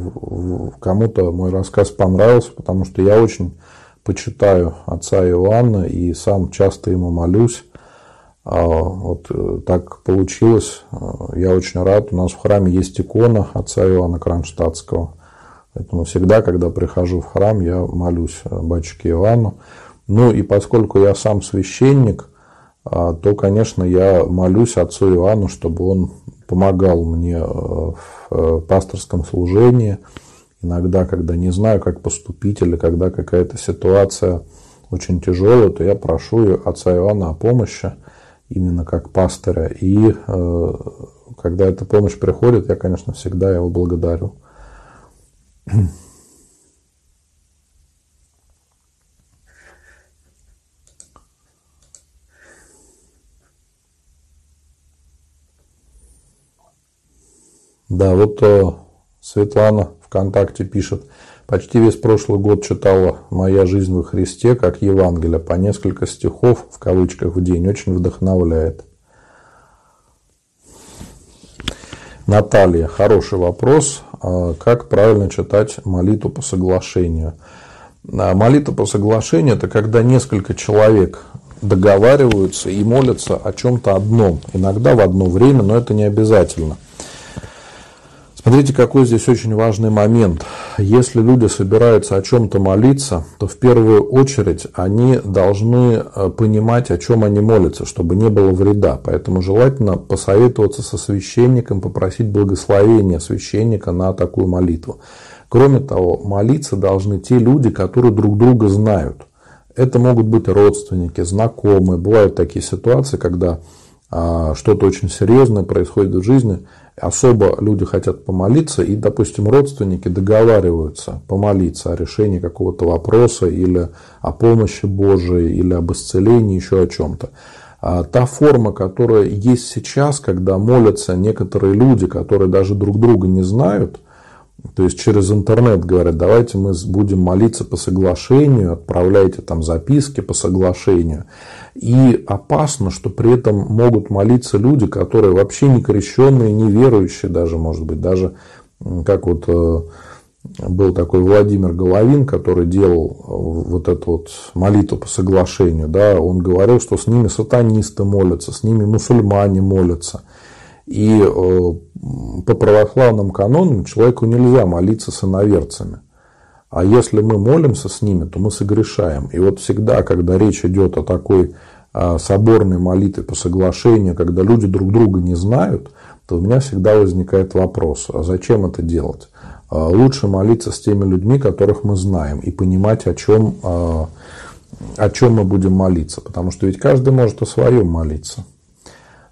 кому-то мой рассказ понравился, потому что я очень почитаю отца Иоанна и сам часто ему молюсь. Вот так получилось. Я очень рад. У нас в храме есть икона отца Иоанна Кронштадтского. Поэтому всегда, когда прихожу в храм, я молюсь батюшке Иоанну. Ну и поскольку я сам священник, то, конечно, я молюсь отцу Иоанну, чтобы он помогал мне в пасторском служении. Иногда, когда не знаю, как поступить, или когда какая-то ситуация очень тяжелая, то я прошу отца Иоанна о помощи. Именно как пастыря. И э, когда эта помощь приходит, я, конечно, всегда его благодарю. Да, вот э, Светлана ВКонтакте пишет. Почти весь прошлый год читала «Моя жизнь во Христе» как Евангелие, по несколько стихов, в кавычках, в день. Очень вдохновляет. Наталья, хороший вопрос. Как правильно читать молитву по соглашению? Молитва по соглашению – это когда несколько человек договариваются и молятся о чем-то одном. Иногда в одно время, но это не обязательно. Смотрите, какой здесь очень важный момент. Если люди собираются о чем-то молиться, то в первую очередь они должны понимать, о чем они молятся, чтобы не было вреда. Поэтому желательно посоветоваться со священником, попросить благословения священника на такую молитву. Кроме того, молиться должны те люди, которые друг друга знают. Это могут быть родственники, знакомые. Бывают такие ситуации, когда что-то очень серьезное происходит в жизни, особо люди хотят помолиться, и, допустим, родственники договариваются помолиться о решении какого-то вопроса или о помощи Божией, или об исцелении, еще о чем-то. Та форма, которая есть сейчас, когда молятся некоторые люди, которые даже друг друга не знают, то есть через интернет говорят, давайте мы будем молиться по соглашению, отправляйте там записки по соглашению. И опасно, что при этом могут молиться люди, которые вообще не крещенные, не верующие даже, может быть, даже как вот был такой Владимир Головин, который делал вот эту вот молитву по соглашению, да, он говорил, что с ними сатанисты молятся, с ними мусульмане молятся. И по православным канонам человеку нельзя молиться с иноверцами. А если мы молимся с ними, то мы согрешаем. И вот всегда, когда речь идет о такой соборной молитве по соглашению, когда люди друг друга не знают, то у меня всегда возникает вопрос, а зачем это делать? Лучше молиться с теми людьми, которых мы знаем, и понимать, о чем, о чем мы будем молиться. Потому что ведь каждый может о своем молиться.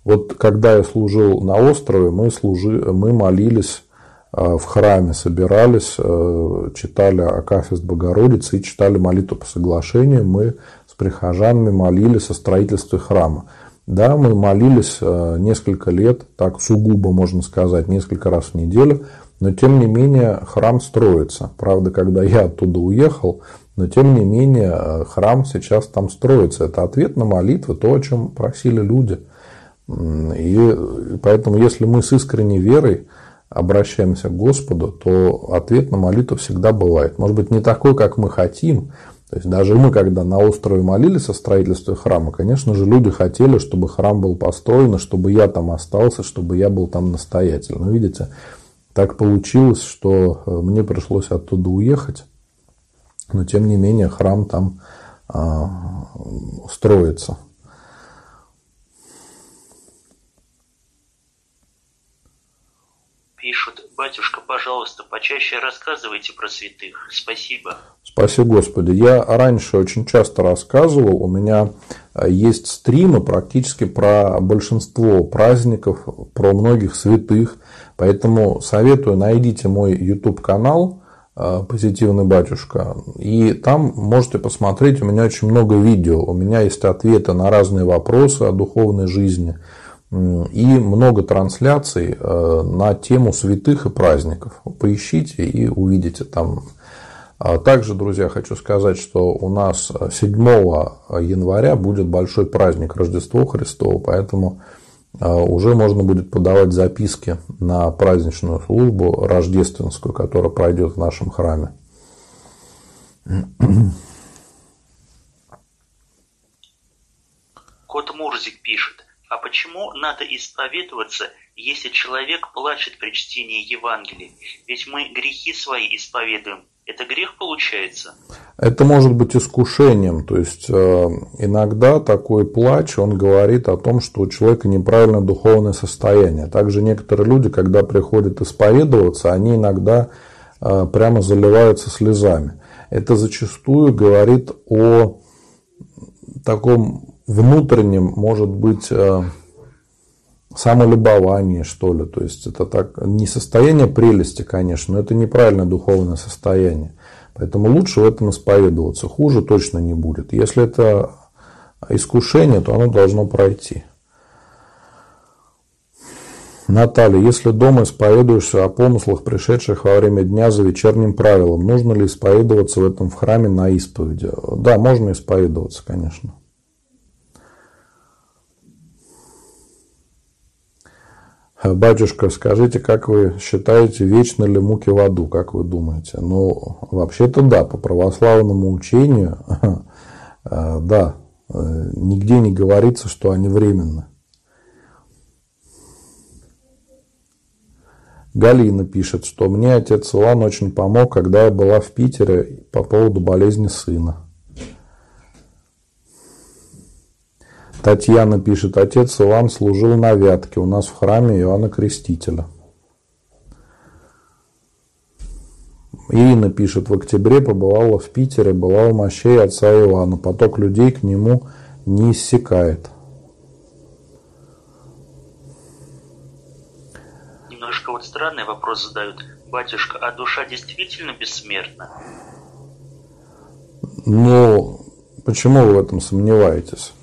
Вот когда я служил на острове, мы, служи, мы молились в храме, собирались, читали Акафист Богородицы и читали молитву по соглашению. Мы с прихожанами молились о строительстве храма. Да, мы молились несколько лет, так сугубо можно сказать, несколько раз в неделю, но тем не менее храм строится. Правда, когда я оттуда уехал, но тем не менее храм сейчас там строится. Это ответ на молитвы, то, о чем просили люди. И поэтому, если мы с искренней верой обращаемся к Господу, то ответ на молитву всегда бывает. Может быть, не такой, как мы хотим. То есть даже мы, когда на острове молились о строительстве храма, конечно же, люди хотели, чтобы храм был построен, чтобы я там остался, чтобы я был там настоятель. Но видите, так получилось, что мне пришлось оттуда уехать, но тем не менее храм там а, строится. Пишут: батюшка, пожалуйста, почаще рассказывайте про святых. Спасибо. Спаси Господи. Я раньше очень часто рассказывал. У меня есть стримы практически про большинство праздников, про многих святых. Поэтому советую, найдите мой YouTube-канал «Позитивный батюшка». И там можете посмотреть. У меня очень много видео. У меня есть ответы на разные вопросы о духовной жизни. И много трансляций на тему святых и праздников. Поищите и увидите там. Также, друзья, хочу сказать, что у нас седьмого января будет большой праздник Рождества Христова, поэтому уже можно будет подавать записки на праздничную службу рождественскую, которая пройдет в нашем храме. Кот Мурзик пишет: а почему надо исповедоваться, если человек плачет при чтении Евангелия? Ведь мы грехи свои исповедуем. Это грех получается? Это может быть искушением. То есть иногда такой плач, он говорит о том, что у человека неправильное духовное состояние. Также некоторые люди, когда приходят исповедоваться, они иногда прямо заливаются слезами. Это зачастую говорит о таком внутреннем, может быть, самолюбовании, что ли. То есть это так не состояние прелести, конечно, но это неправильное духовное состояние. Поэтому лучше в этом исповедоваться. Хуже точно не будет. Если это искушение, то оно должно пройти. Наталья: если дома исповедуешься о помыслах, пришедших во время дня за вечерним правилом, нужно ли исповедоваться в этом в храме на исповеди? Да, можно исповедоваться, конечно. Батюшка, скажите, как вы считаете, вечны ли муки в аду, как вы думаете? Ну, вообще-то да, по православному учению, да, нигде не говорится, что они временны. Галина пишет, что мне отец Иван очень помог, когда я была в Питере по поводу болезни сына. Татьяна пишет: отец Иван служил на Вятке у нас в храме Иоанна Крестителя. Ирина пишет: в октябре побывала в Питере, была у мощей отца Ивана. Поток людей к нему не иссякает. Немножко вот странный вопрос задают. Батюшка, а душа действительно бессмертна? Ну, почему вы в этом сомневаетесь?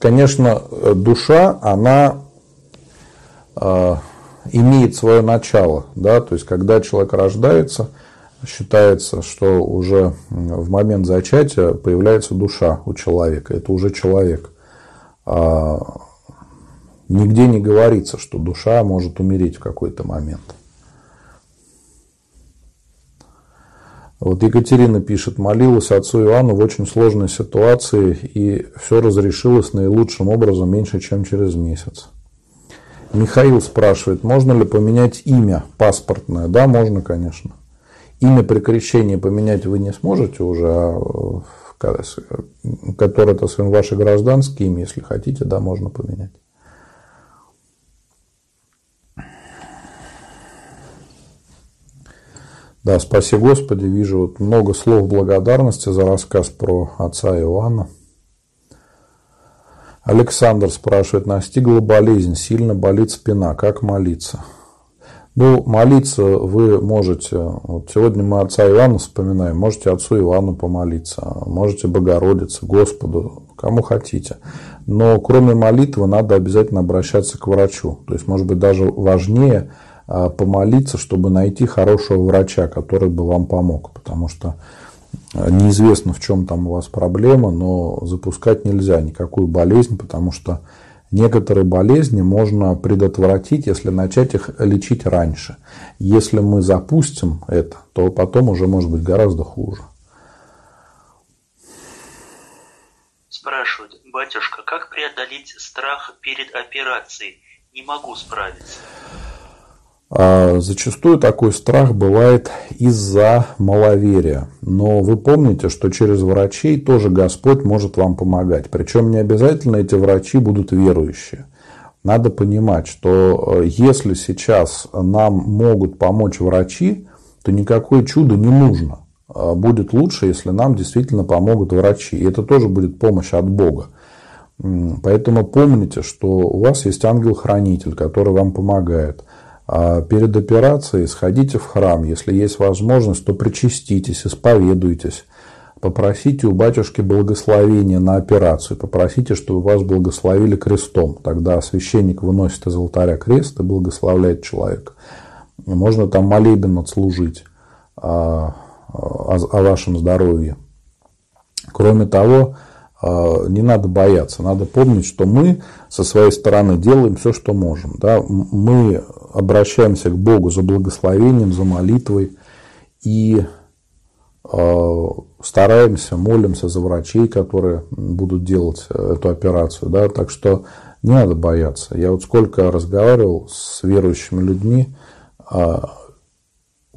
Конечно, душа, она имеет свое начало, да, то есть когда человек рождается, считается, что уже в момент зачатия появляется душа у человека, это уже человек. Нигде не говорится, что душа может умереть в какой-то момент. Вот Екатерина пишет: молилась отцу Иоанну в очень сложной ситуации, и все разрешилось наилучшим образом меньше, чем через месяц. Михаил спрашивает: можно ли поменять имя паспортное? Да, можно, конечно. Имя при крещении поменять вы не сможете уже, а которое, так сказать, ваше гражданское имя, если хотите, да, можно поменять. Да, спаси Господи, вижу вот много слов благодарности за рассказ про отца Иоанна. Александр спрашивает: настигла болезнь, сильно болит спина, как молиться? Ну, молиться вы можете, вот сегодня мы отца Иоанна вспоминаем, можете отцу Иоанну помолиться, можете Богородице, Господу, кому хотите. Но кроме молитвы надо обязательно обращаться к врачу, то есть, может быть, даже важнее помолиться, чтобы найти хорошего врача, который бы вам помог. Потому что неизвестно, в чем там у вас проблема, но запускать нельзя никакую болезнь, потому что Некоторые болезни можно предотвратить, если начать их лечить раньше. Если мы запустим это, то потом уже может быть гораздо хуже. Спрашивают: батюшка, как преодолеть страх перед операцией? Не могу справиться. Зачастую такой страх бывает из-за маловерия. Но вы помните, что через врачей тоже Господь может вам помогать. Причем не обязательно эти врачи будут верующие. Надо понимать, что если сейчас нам могут помочь врачи, то никакое чудо не нужно. Будет лучше, если нам действительно помогут врачи. И это тоже будет помощь от Бога. Поэтому помните, что у вас есть ангел-хранитель, который вам помогает. Перед операцией сходите в храм, если есть возможность, то причаститесь, исповедуйтесь, попросите у батюшки благословения на операцию, попросите, чтобы вас благословили крестом. Тогда священник выносит из алтаря крест и благословляет человека. Можно там молебен отслужить о вашем здоровье. Кроме того, не надо бояться, надо помнить, что мы со своей стороны делаем все, что можем. Да? Мы обращаемся к Богу за благословением, за молитвой и э, стараемся, молимся за врачей, которые будут делать эту операцию. Да? Так что не надо бояться. Я вот сколько разговаривал с верующими людьми, э,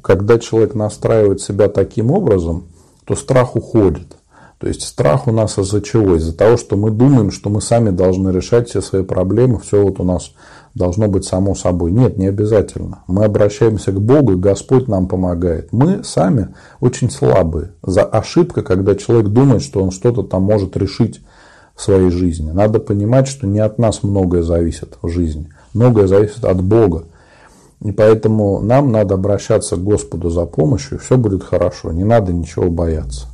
когда человек настраивает себя таким образом, то страх уходит. То есть страх у нас из-за чего? Из-за того, что мы думаем, что мы сами должны решать все свои проблемы, все вот у нас должно быть само собой. Нет, не обязательно. Мы обращаемся к Богу, и Господь нам помогает. Мы сами очень слабые. За ошибка, когда человек думает, что он что-то там может решить в своей жизни. Надо понимать, что не от нас многое зависит в жизни. Многое зависит от Бога. И поэтому нам надо обращаться к Господу за помощью, и все будет хорошо. Не надо ничего бояться.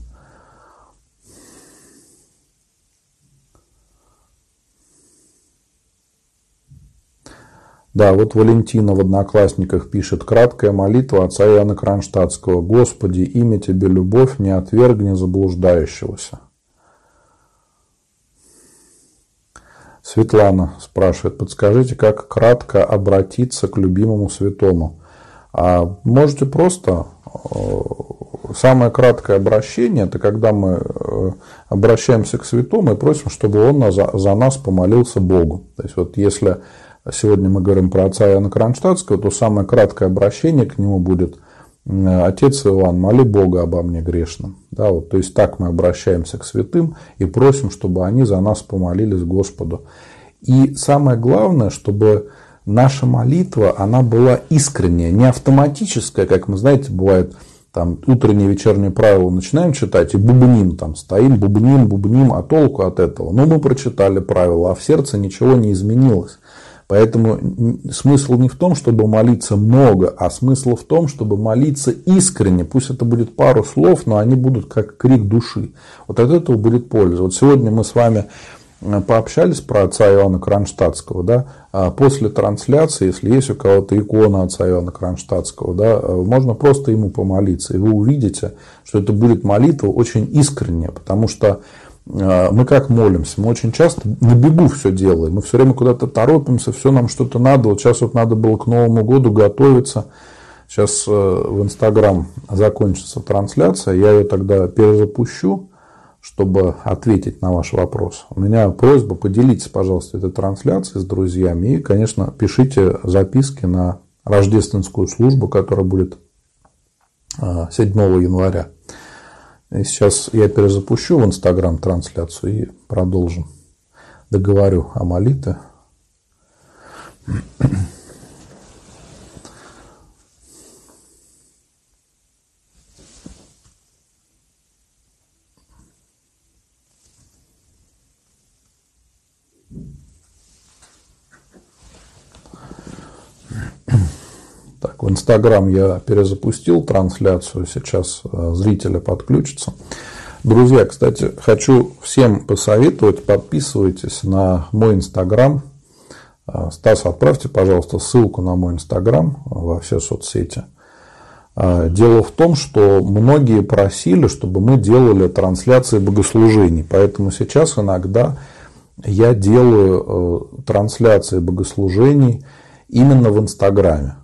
Да, вот Валентина в «Одноклассниках» пишет: краткая молитва отца Иоанна Кронштадтского. «Господи, имя Тебе любовь, не отвергни заблуждающегося». Светлана спрашивает: подскажите, как кратко обратиться к любимому святому? А можете просто... Самое краткое обращение – это когда мы обращаемся к святому и просим, чтобы он за нас помолился Богу. То есть вот если... Сегодня мы говорим про отца Иоанна Кронштадтского, то самое краткое обращение к нему будет: «Отец Иоанн, моли Бога обо мне грешном». Да, вот, то есть так мы обращаемся к святым и просим, чтобы они за нас помолились Господу. И самое главное, чтобы наша молитва, она была искренняя, не автоматическая, как мы, знаете, бывает, там утреннее вечернее правило начинаем читать и бубним там, стоим, бубним, бубним, а толку от этого? Ну, мы прочитали правило, а в сердце ничего не изменилось. Поэтому смысл не в том, чтобы молиться много, а смысл в том, чтобы молиться искренне. Пусть это будет пару слов, но они будут как крик души. Вот от этого будет польза. Вот сегодня мы с вами пообщались про отца Иоанна Кронштадтского. Да? А после трансляции, если есть у кого-то икона отца Иоанна Кронштадтского, да, можно просто ему помолиться. И вы увидите, что это будет молитва очень искренняя, потому что... Мы как молимся? Мы очень часто на бегу все делаем. Мы все время куда-то торопимся, все нам что-то надо. Вот сейчас вот надо было к Новому году готовиться. Сейчас в Инстаграм закончится трансляция. Я ее тогда перезапущу, чтобы ответить на ваш вопрос. У меня просьба: поделитесь, пожалуйста, этой трансляцией с друзьями. И, конечно, пишите записки на рождественскую службу, которая будет седьмого января. И сейчас я перезапущу в Инстаграм трансляцию и продолжим. Договорю о молитве. Так, в Инстаграм я перезапустил трансляцию, сейчас зрители подключатся. Друзья, кстати, хочу всем посоветовать, подписывайтесь на мой Инстаграм. Стас, отправьте, пожалуйста, ссылку на мой Инстаграм во все соцсети. Дело в том, что многие просили, чтобы мы делали трансляции богослужений, поэтому сейчас иногда... я делаю трансляции богослужений именно в Инстаграме.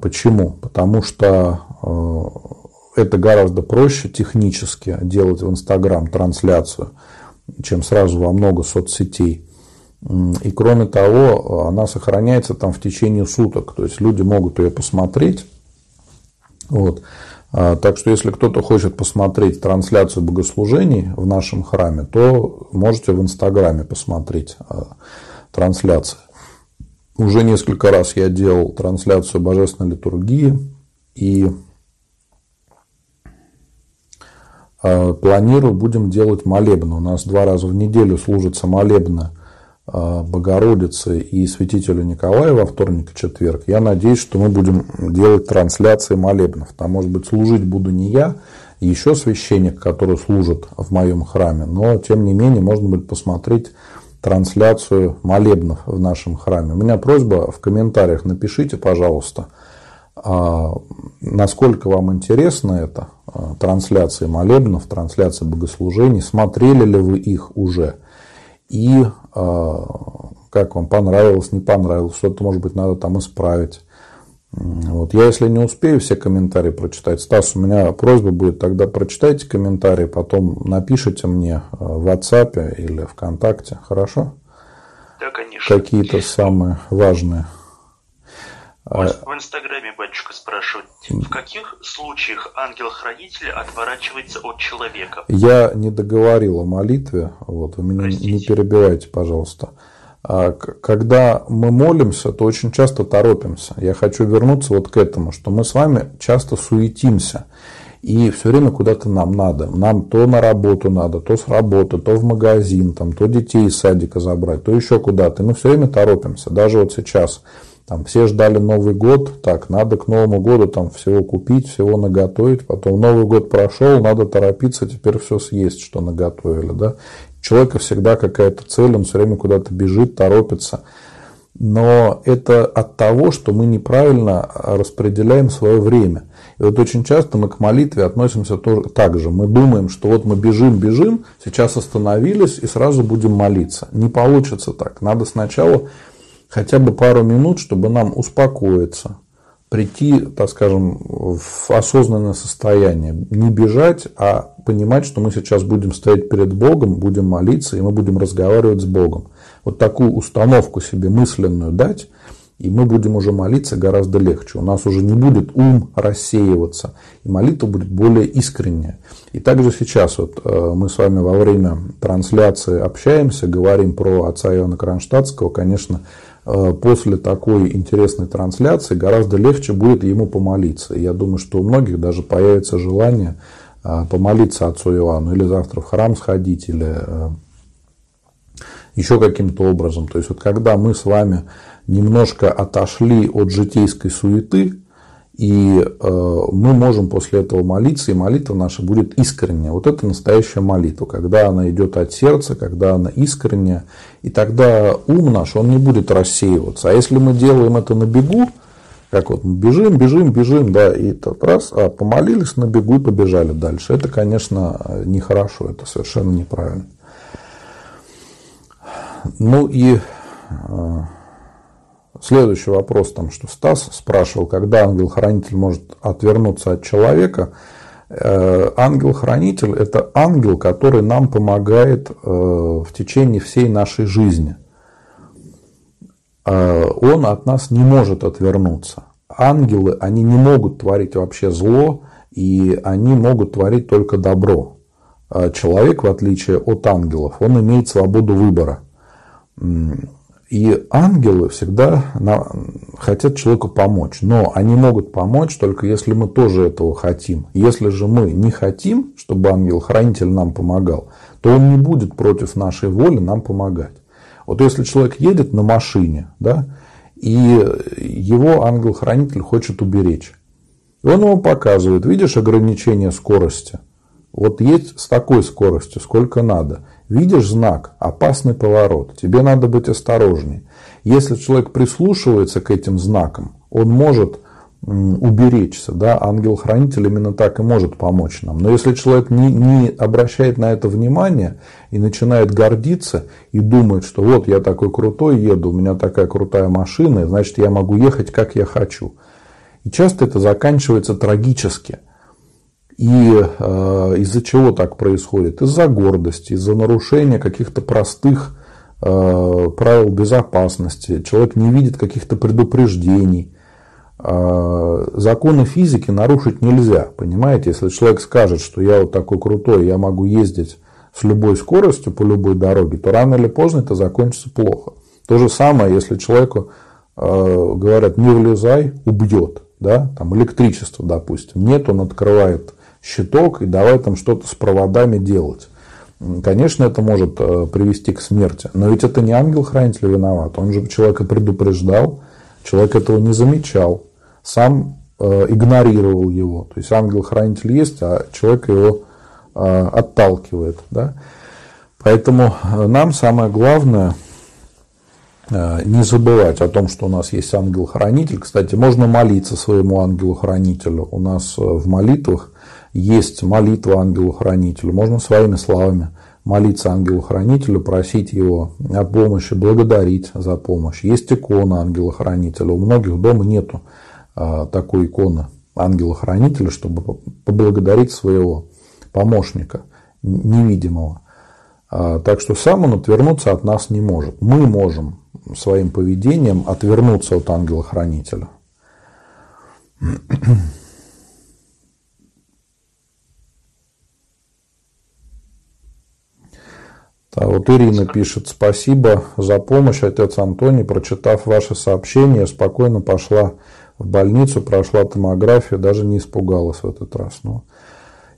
Почему? Потому что это гораздо проще технически делать в Инстаграм трансляцию, чем сразу во много соцсетей. И кроме того, она сохраняется там в течение суток. То есть люди могут ее посмотреть. Вот. Так что если кто-то хочет посмотреть трансляцию богослужений в нашем храме, то можете в Инстаграме посмотреть трансляции. Уже несколько раз я делал трансляцию Божественной литургии и планирую, будем делать молебны. У нас два раза в неделю служатся молебны Богородицы и святителю Николаю во вторник и четверг. Я надеюсь, что мы будем делать трансляции молебнов. Там, может быть, служить буду не я, еще священник, который служит в моем храме, но, тем не менее, можно будет посмотреть трансляцию молебнов в нашем храме. У меня просьба в комментариях, напишите, пожалуйста, насколько вам интересно это, трансляции молебнов, трансляции богослужений, смотрели ли вы их уже, и как вам понравилось, не понравилось, что-то, может быть, надо там исправить. Вот. Я, если не успею все комментарии прочитать, Стас, у меня просьба будет, тогда прочитайте комментарии, потом напишите мне в WhatsApp или ВКонтакте, хорошо? Да, конечно. Какие-то самые важные. В Инстаграме батюшка спрашивает, в каких случаях ангел-хранитель отворачивается от человека? Я не договорил о молитве, вот, вы меня Простите. не перебивайте, пожалуйста. Когда мы молимся, то очень часто торопимся. Я хочу вернуться вот к этому, что мы с вами часто суетимся. И все время куда-то нам надо. Нам то на работу надо, то с работы, то в магазин, там, то детей из садика забрать, то еще куда-то. И мы все время торопимся, даже вот сейчас. Там все ждали Новый год, так, надо к Новому году там всего купить, всего наготовить, потом Новый год прошел, надо торопиться, теперь все съесть, что наготовили, да. У человека всегда какая-то цель, он все время куда-то бежит, торопится. Но это от того, что мы неправильно распределяем свое время. И вот очень часто мы к молитве относимся тоже так же. Мы думаем, что вот мы бежим, бежим, сейчас остановились и сразу будем молиться. Не получится так. Надо сначала хотя бы пару минут, чтобы нам успокоиться, прийти, так скажем, в осознанное состояние. Не бежать, а понимать, что мы сейчас будем стоять перед Богом, будем молиться, и мы будем разговаривать с Богом. Вот такую установку себе мысленную дать, и мы будем уже молиться гораздо легче. У нас уже не будет ум рассеиваться, и молитва будет более искренняя. И также сейчас вот мы с вами во время трансляции общаемся, говорим про отца Иоанна Кронштадтского, конечно. После такой интересной трансляции гораздо легче будет ему помолиться. Я думаю, что у многих даже появится желание помолиться отцу Иоанну или завтра в храм сходить, или еще каким-то образом. То есть, вот когда мы с вами немножко отошли от житейской суеты, и мы можем после этого молиться, и молитва наша будет искренняя. Вот это настоящая молитва, когда она идет от сердца, когда она искренняя. И тогда ум наш, он не будет рассеиваться. А если мы делаем это на бегу, как вот мы бежим, бежим, бежим, да, и так раз, а помолились на бегу и побежали дальше. Это, конечно, нехорошо, это совершенно неправильно. Ну и... Следующий вопрос, там, что Стас спрашивал, когда ангел-хранитель может отвернуться от человека. Ангел-хранитель – это ангел, который нам помогает в течение всей нашей жизни. Он от нас не может отвернуться. Ангелы, они не могут творить вообще зло, и они могут творить только добро. Человек, в отличие от ангелов, он имеет свободу выбора. И ангелы всегда хотят человеку помочь, но они могут помочь только если мы тоже этого хотим. Если же мы не хотим, чтобы ангел-хранитель нам помогал, то он не будет против нашей воли нам помогать. Вот если человек едет на машине, да, и его ангел-хранитель хочет уберечь, и он ему показывает, видишь ограничение скорости, вот едь с такой скоростью, сколько надо. Видишь знак, опасный поворот, тебе надо быть осторожней. Если человек прислушивается к этим знакам, он может уберечься, да, ангел-хранитель именно так и может помочь нам. Но если человек не, не обращает на это внимания и начинает гордиться и думает, что вот я такой крутой еду, у меня такая крутая машина, значит, я могу ехать, как я хочу. И часто это заканчивается трагически. И э, из-за чего так происходит? Из-за гордости, из-за нарушения каких-то простых э, правил безопасности. Человек не видит каких-то предупреждений. Законы физики нарушить нельзя, понимаете? Если человек скажет, что я вот такой крутой, я могу ездить с любой скоростью по любой дороге, то рано или поздно это закончится плохо. То же самое, если человеку говорят, не влезай, убьет, да? Там электричество, допустим, нет, он открывает щиток и давай там что-то с проводами делать. Конечно, это может привести к смерти, но ведь это не ангел-хранитель виноват, он же человека предупреждал, человек этого не замечал, сам э, игнорировал его. То есть ангел-хранитель есть, а человек его э, отталкивает. Да? Поэтому нам самое главное э, не забывать о том, что у нас есть ангел-хранитель. Кстати, можно молиться своему ангелу-хранителю. У нас в молитвах есть молитва ангелу-хранителю. Можно своими словами молиться ангелу-хранителю, просить его о помощи, благодарить за помощь. Есть икона ангела-хранителя. У многих дома нету такой иконы ангела-хранителя, чтобы поблагодарить своего помощника невидимого. Так что сам он отвернуться от нас не может. Мы можем своим поведением отвернуться от ангела-хранителя. А вот Ирина пишет: спасибо за помощь, отец Антоний, прочитав ваше сообщение, спокойно пошла в больницу, прошла томографию, даже не испугалась в этот раз. Но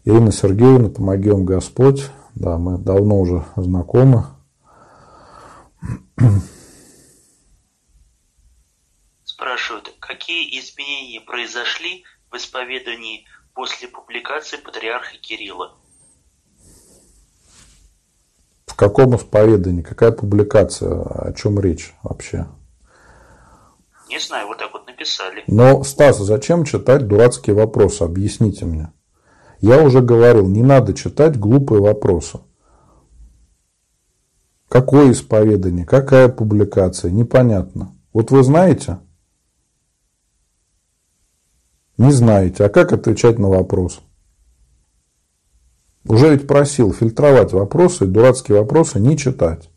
Ирина Сергеевна, помоги вам Господь. Да, мы давно уже знакомы. Спрашивают, какие изменения произошли в исповедании после публикации патриарха Кирилла? В каком исповедании? Какая публикация? О чем речь вообще? Не знаю, вот так вот написали. Но, Стас, зачем читать дурацкие вопросы? Объясните мне. Я уже говорил, не надо читать глупые вопросы. Какое исповедание? Какая публикация? Непонятно. Вот вы знаете? Не знаете. А как отвечать на вопрос? Уже ведь просил фильтровать вопросы, дурацкие вопросы не читать.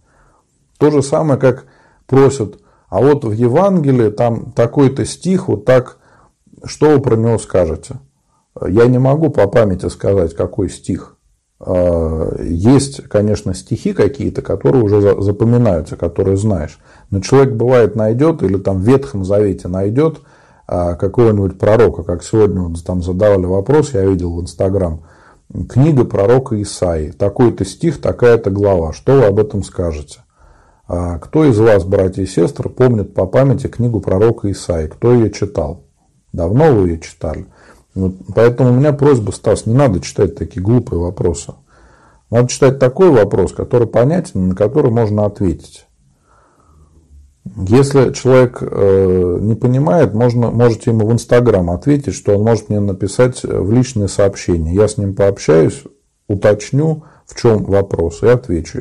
То же самое, как просят, а вот в Евангелии там такой-то стих, вот так, что вы про него скажете? Я не могу по памяти сказать, какой стих. Есть, конечно, стихи какие-то, которые уже запоминаются, которые знаешь. Но человек бывает найдет, или там в Ветхом Завете найдет какого-нибудь пророка, как сегодня вот там задавали вопрос, я видел в Инстаграм. Книга пророка Исаии. Такой-то стих, такая-то глава. Что вы об этом скажете? Кто из вас, братья и сестры, помнит по памяти книгу пророка Исаии? Кто ее читал? Давно вы ее читали? Вот поэтому у меня просьба, Стас, не надо читать такие глупые вопросы. Надо читать такой вопрос, который понятен, на который можно ответить. Если человек не понимает, можно, можете ему в Инстаграм ответить, что он может мне написать в личные сообщения. Я с ним пообщаюсь, уточню, в чем вопрос, и отвечу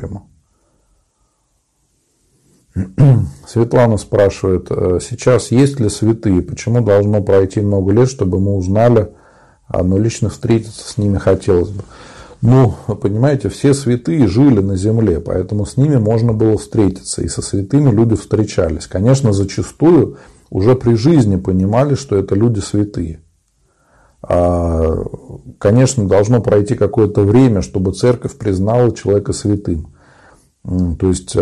ему. Светлана спрашивает, сейчас есть ли святые? Почему должно пройти много лет, чтобы мы узнали, но лично встретиться с ними хотелось бы? Ну, понимаете, все святые жили на земле, поэтому с ними можно было встретиться, и со святыми люди встречались. Конечно, зачастую уже при жизни понимали, что это люди святые. Конечно, должно пройти какое-то время, чтобы церковь признала человека святым. То есть,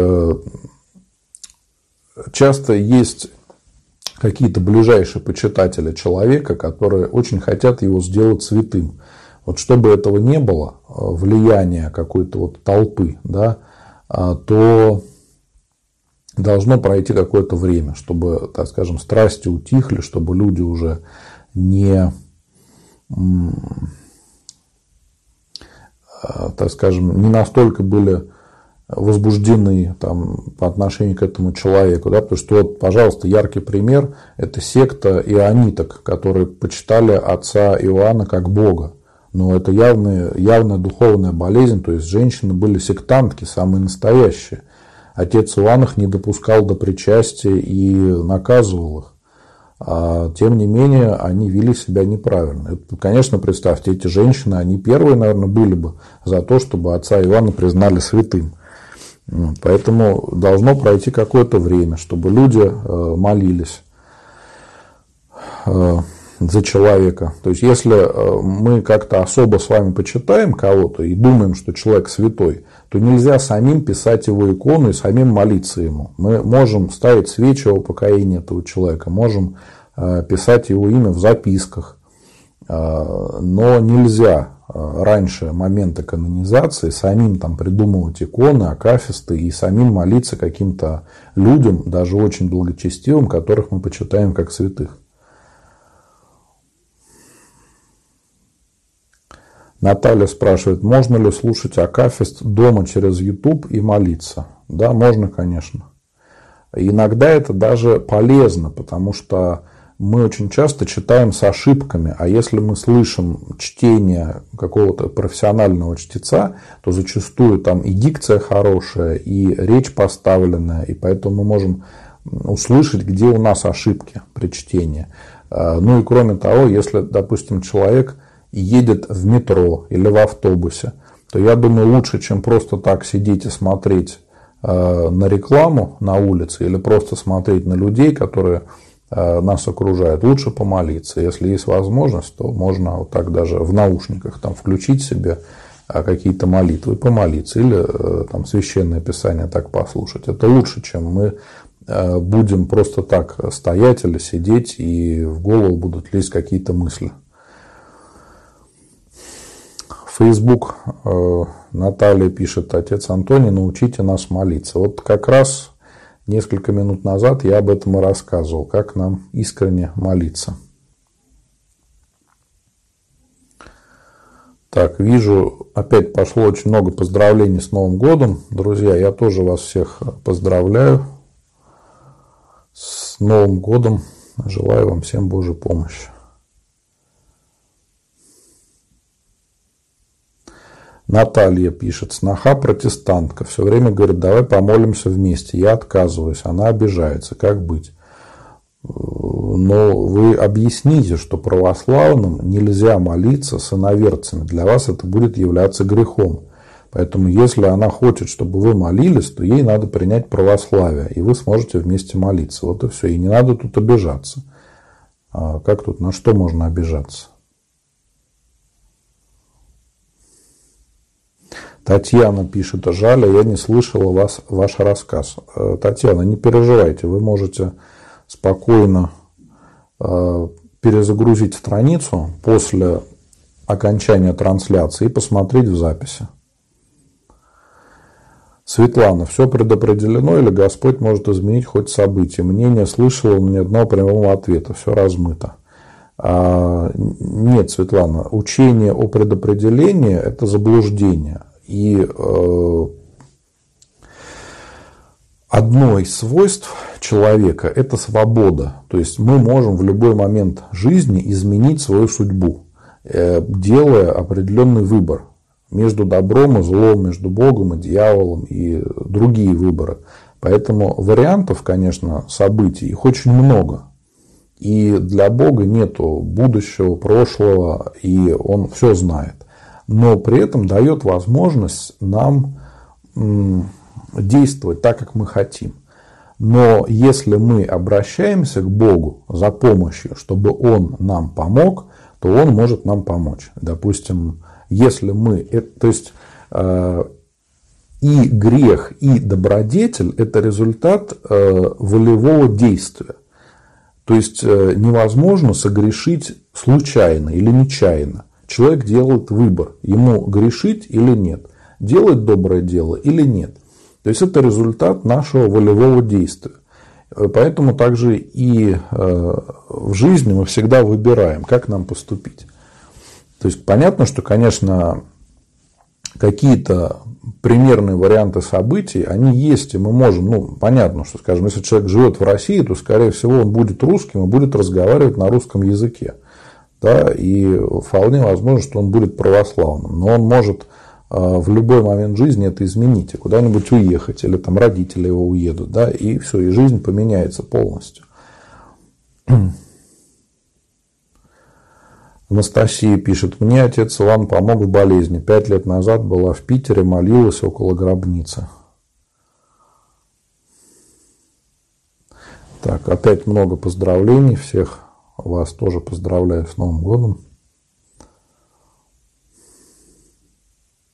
часто есть какие-то ближайшие почитатели человека, которые очень хотят его сделать святым. Вот чтобы этого не было, влияния какой-то вот толпы, да, то должно пройти какое-то время, чтобы, так скажем, страсти утихли, чтобы люди уже не, так скажем, не настолько были возбуждены там, по отношению к этому человеку. Да? Потому что, вот, пожалуйста, яркий пример – это секта иониток, которые почитали отца Иоанна как бога. Но это явная, явная духовная болезнь, то есть женщины были сектантки, самые настоящие. Отец Иоанн их не допускал до причастия и наказывал их. А, тем не менее, они вели себя неправильно. Это, конечно, представьте, эти женщины, они первые, наверное, были бы за то, чтобы отца Иоанна признали святым. Поэтому должно пройти какое-то время, чтобы люди молились за человека. То есть, если мы как-то особо с вами почитаем кого-то и думаем, что человек святой, то нельзя самим писать его икону и самим молиться ему. Мы можем ставить свечи о покаянии этого человека, можем писать его имя в записках, но нельзя раньше момента канонизации самим там придумывать иконы, акафисты и самим молиться каким-то людям, даже очень благочестивым, которых мы почитаем как святых. Наталья спрашивает, можно ли слушать акафист дома через YouTube и молиться? Да, можно, конечно. Иногда это даже полезно, потому что мы очень часто читаем с ошибками, а если мы слышим чтение какого-то профессионального чтеца, то зачастую там и дикция хорошая, и речь поставленная, и поэтому мы можем услышать, где у нас ошибки при чтении. Ну и кроме того, если, допустим, человек едет в метро или в автобусе, то я думаю, лучше, чем просто так сидеть и смотреть на рекламу на улице или просто смотреть на людей, которые нас окружают, лучше помолиться. Если есть возможность, то можно вот так даже в наушниках там включить себе какие-то молитвы, помолиться или там священное писание так послушать. Это лучше, чем мы будем просто так стоять или сидеть, и в голову будут лезть какие-то мысли. Фейсбук Наталья пишет, отец Антоний, научите нас молиться. Вот как раз несколько минут назад я об этом и рассказывал, как нам искренне молиться. Так, вижу, опять пошло очень много поздравлений с Новым годом. Друзья, я тоже вас всех поздравляю с Новым годом. Желаю вам всем Божьей помощи. Наталья пишет, сноха протестантка, все время говорит, давай помолимся вместе. Я отказываюсь, она обижается, как быть? Но вы объясните, что православным нельзя молиться с иноверцами, для вас это будет являться грехом. Поэтому, если она хочет, чтобы вы молились, то ей надо принять православие, и вы сможете вместе молиться. Вот и все, и не надо тут обижаться. Как тут, на что можно обижаться? Татьяна пишет, жаль, я не слышала вас, ваш рассказ. Татьяна, не переживайте, вы можете спокойно перезагрузить страницу после окончания трансляции и посмотреть в записи. Светлана, все предопределено или Господь может изменить хоть события? Мнение слышала, но ни одного прямого ответа, все размыто. Нет, Светлана, учение о предопределении – это заблуждение. И э, одно из свойств человека – это свобода. То есть, мы можем в любой момент жизни изменить свою судьбу, э, делая определенный выбор между добром и злом, между Богом и дьяволом и другие выборы. Поэтому вариантов, конечно, событий, их очень много. И для Бога нету будущего, прошлого, и Он все знает. Но при этом дает возможность нам действовать так, как мы хотим. Но если мы обращаемся к Богу за помощью, чтобы Он нам помог, то Он может нам помочь. Допустим, если мы... То есть, и грех, и добродетель – это результат волевого действия. То есть, невозможно согрешить случайно или нечаянно. Человек делает выбор, ему грешить или нет, делать доброе дело или нет. То есть, это результат нашего волевого действия. Поэтому также и в жизни мы всегда выбираем, как нам поступить. То есть, понятно, что, конечно, какие-то примерные варианты событий, они есть, и мы можем, ну, понятно, что, скажем, если человек живет в России, то, скорее всего, он будет русским и будет разговаривать на русском языке, да, и вполне возможно, что он будет православным, но он может в любой момент жизни это изменить, и куда-нибудь уехать, или там родители его уедут, да, и все, и жизнь поменяется полностью. Анастасия пишет: мне отец Иван помог в болезни. Пять лет назад была в Питере, молилась около гробницы. Так, опять много поздравлений. Всех вас тоже поздравляю с Новым годом.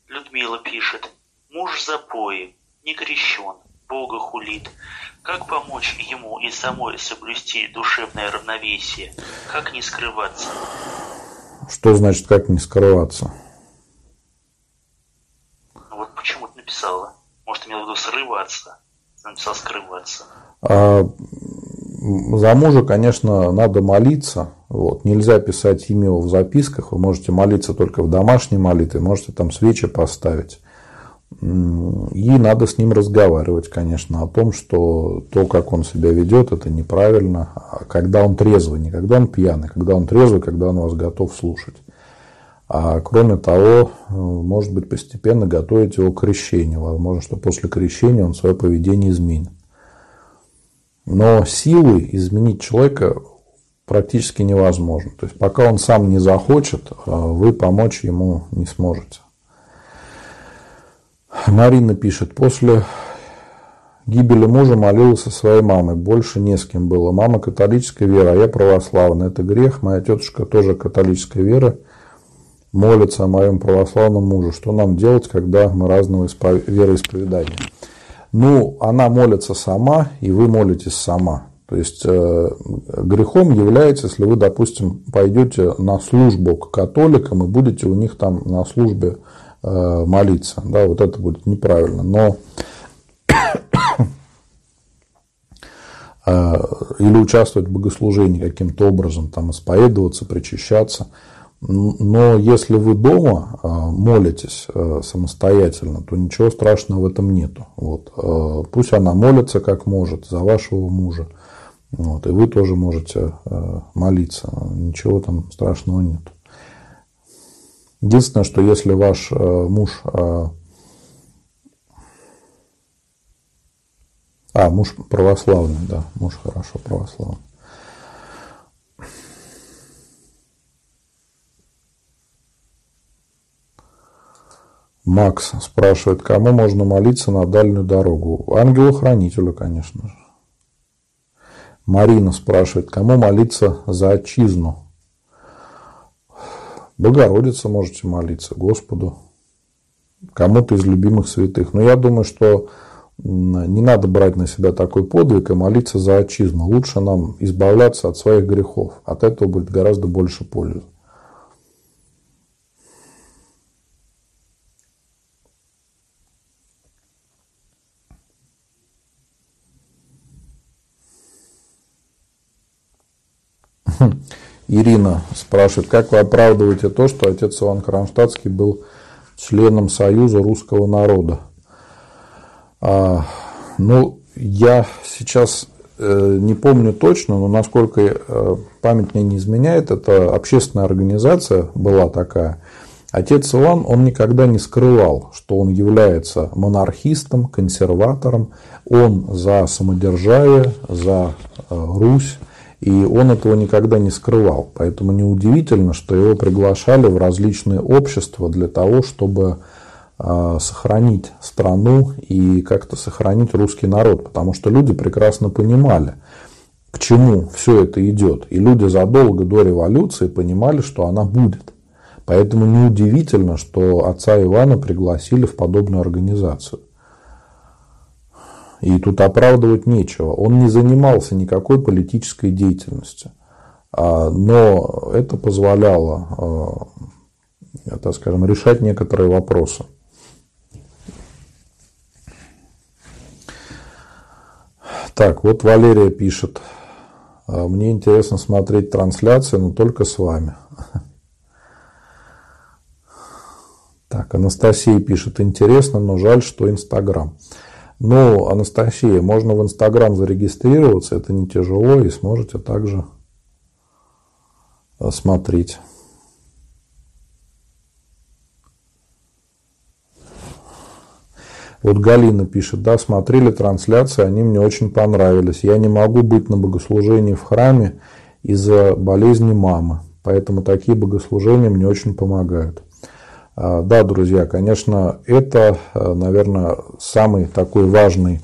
Людмила пишет: муж запои, не крещен, Бога хулит. Как помочь ему и самой соблюсти душевное равновесие? Как не скрываться? Что значит, как не скрываться? Ну, вот почему ты написала. Может, имел в виду срываться. Ты написал скрываться. А, за мужа, конечно, надо молиться. Вот. Нельзя писать имя его в записках. Вы можете молиться только в домашней молитве. Можете там свечи поставить. И надо с ним разговаривать, конечно, о том, что то, как он себя ведет, это неправильно, когда он трезвый, не когда он пьяный, когда он трезвый, когда он вас готов слушать. А кроме того, может быть, постепенно готовить его к крещению. Возможно, что после крещения он свое поведение изменит. Но силой изменить человека практически невозможно. То есть, пока он сам не захочет, вы помочь ему не сможете. Марина пишет: после гибели мужа молилась со своей мамой. Больше не с кем было. Мама католическая вера, а я православная. Это грех. Моя тетушка тоже католическая вера. Молится о моем православном муже. Что нам делать, когда мы разного испов... вероисповедания? Ну, она молится сама, и вы молитесь сама. То есть, э, грехом является, если вы, допустим, пойдете на службу к католикам и будете у них там на службе молиться, да, вот это будет неправильно, но или участвовать в богослужении каким-то образом, там, исповедоваться, причащаться, но если вы дома молитесь самостоятельно, то ничего страшного в этом нету, вот, пусть она молится как может за вашего мужа, вот, и вы тоже можете молиться, ничего там страшного нету. Единственное, что если ваш муж, а, муж православный, да, муж хорошо православный. Макс спрашивает: кому можно молиться на дальнюю дорогу? Ангелу-хранителю, конечно же. Марина спрашивает: кому молиться за отчизну? Богородице можете молиться, Господу, кому-то из любимых святых. Но я думаю, что не надо брать на себя такой подвиг и молиться за отчизну. Лучше нам избавляться от своих грехов. От этого будет гораздо больше пользы. Ирина спрашивает: как вы оправдываете то, что отец Иоанн Кронштадтский был членом Союза Русского народа? А, ну, я сейчас э, не помню точно, но насколько э, память мне не изменяет, это общественная организация была такая. Отец Иоанн, он никогда не скрывал, что он является монархистом, консерватором, он за самодержавие, за э, Русь. И он этого никогда не скрывал. Поэтому неудивительно, что его приглашали в различные общества для того, чтобы сохранить страну и как-то сохранить русский народ. Потому что люди прекрасно понимали, к чему все это идет. И люди задолго до революции понимали, что она будет. Поэтому неудивительно, что отца Ивана пригласили в подобную организацию. И тут оправдывать нечего. Он не занимался никакой политической деятельностью. Но это позволяло, так скажем, решать некоторые вопросы. Так, вот Валерия пишет: мне интересно смотреть трансляцию, но только с вами. Так, Анастасия пишет: интересно, но жаль, что Инстаграм. Ну, Анастасия, можно в Инстаграм зарегистрироваться, это не тяжело, и сможете также смотреть. Вот Галина пишет: да, смотрели трансляции, они мне очень понравились. Я не могу быть на богослужении в храме из-за болезни мамы, поэтому такие богослужения мне очень помогают. Да, друзья, конечно, это, наверное, самый такой важный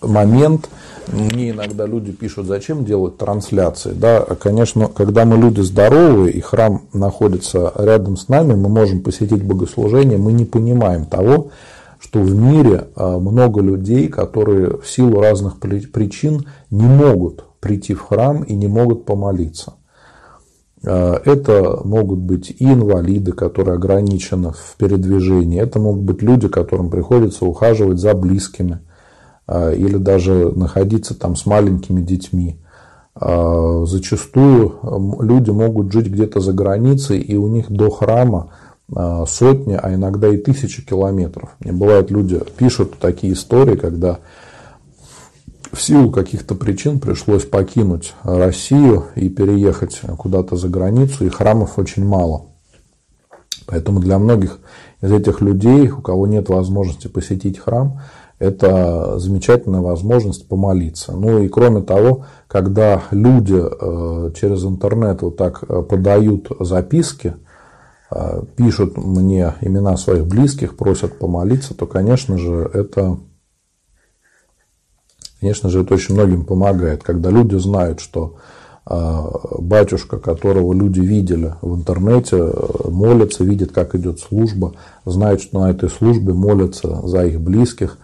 момент. Мне иногда люди пишут: зачем делать трансляции? Да, конечно, когда мы люди здоровые и храм находится рядом с нами, мы можем посетить богослужение, мы не понимаем того, что в мире много людей, которые в силу разных причин не могут прийти в храм и не могут помолиться. Это могут быть и инвалиды, которые ограничены в передвижении, это могут быть люди, которым приходится ухаживать за близкими, или даже находиться там с маленькими детьми. Зачастую люди могут жить где-то за границей, и у них до храма сотни, а иногда и тысячи километров. И бывают, люди пишут такие истории, когда в силу каких-то причин пришлось покинуть Россию и переехать куда-то за границу, и храмов очень мало. Поэтому для многих из этих людей, у кого нет возможности посетить храм, это замечательная возможность помолиться. Ну и кроме того, когда люди через интернет вот так подают записки, пишут мне имена своих близких, просят помолиться, то, конечно же, это... Конечно же, это очень многим помогает, когда люди знают, что батюшка, которого люди видели в интернете, молится, видит, как идет служба, знает, что на этой службе молятся за их близких,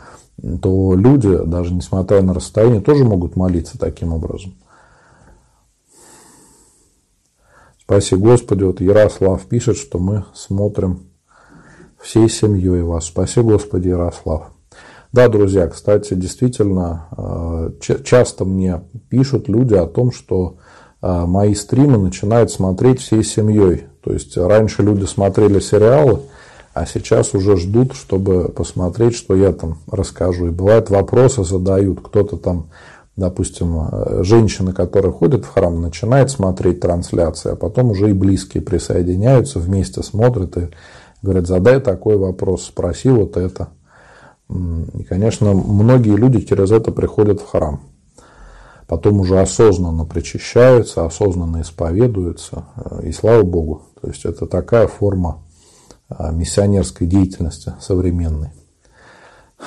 то люди, даже несмотря на расстояние, тоже могут молиться таким образом. Спаси Господи, вот Ярослав пишет, что мы смотрим всей семьей вас. Спаси Господи, Ярослав. Да, друзья, кстати, действительно, часто мне пишут люди о том, что мои стримы начинают смотреть всей семьей. То есть раньше люди смотрели сериалы, а сейчас уже ждут, чтобы посмотреть, что я там расскажу. И бывают, вопросы задают. Кто-то там, допустим, женщина, которая ходит в храм, начинает смотреть трансляции, а потом уже и близкие присоединяются, вместе смотрят и говорят: задай такой вопрос, спроси вот это. И, конечно, многие люди через это приходят в храм. Потом уже осознанно причащаются, осознанно исповедуются. И слава Богу. То есть это такая форма миссионерской деятельности современной.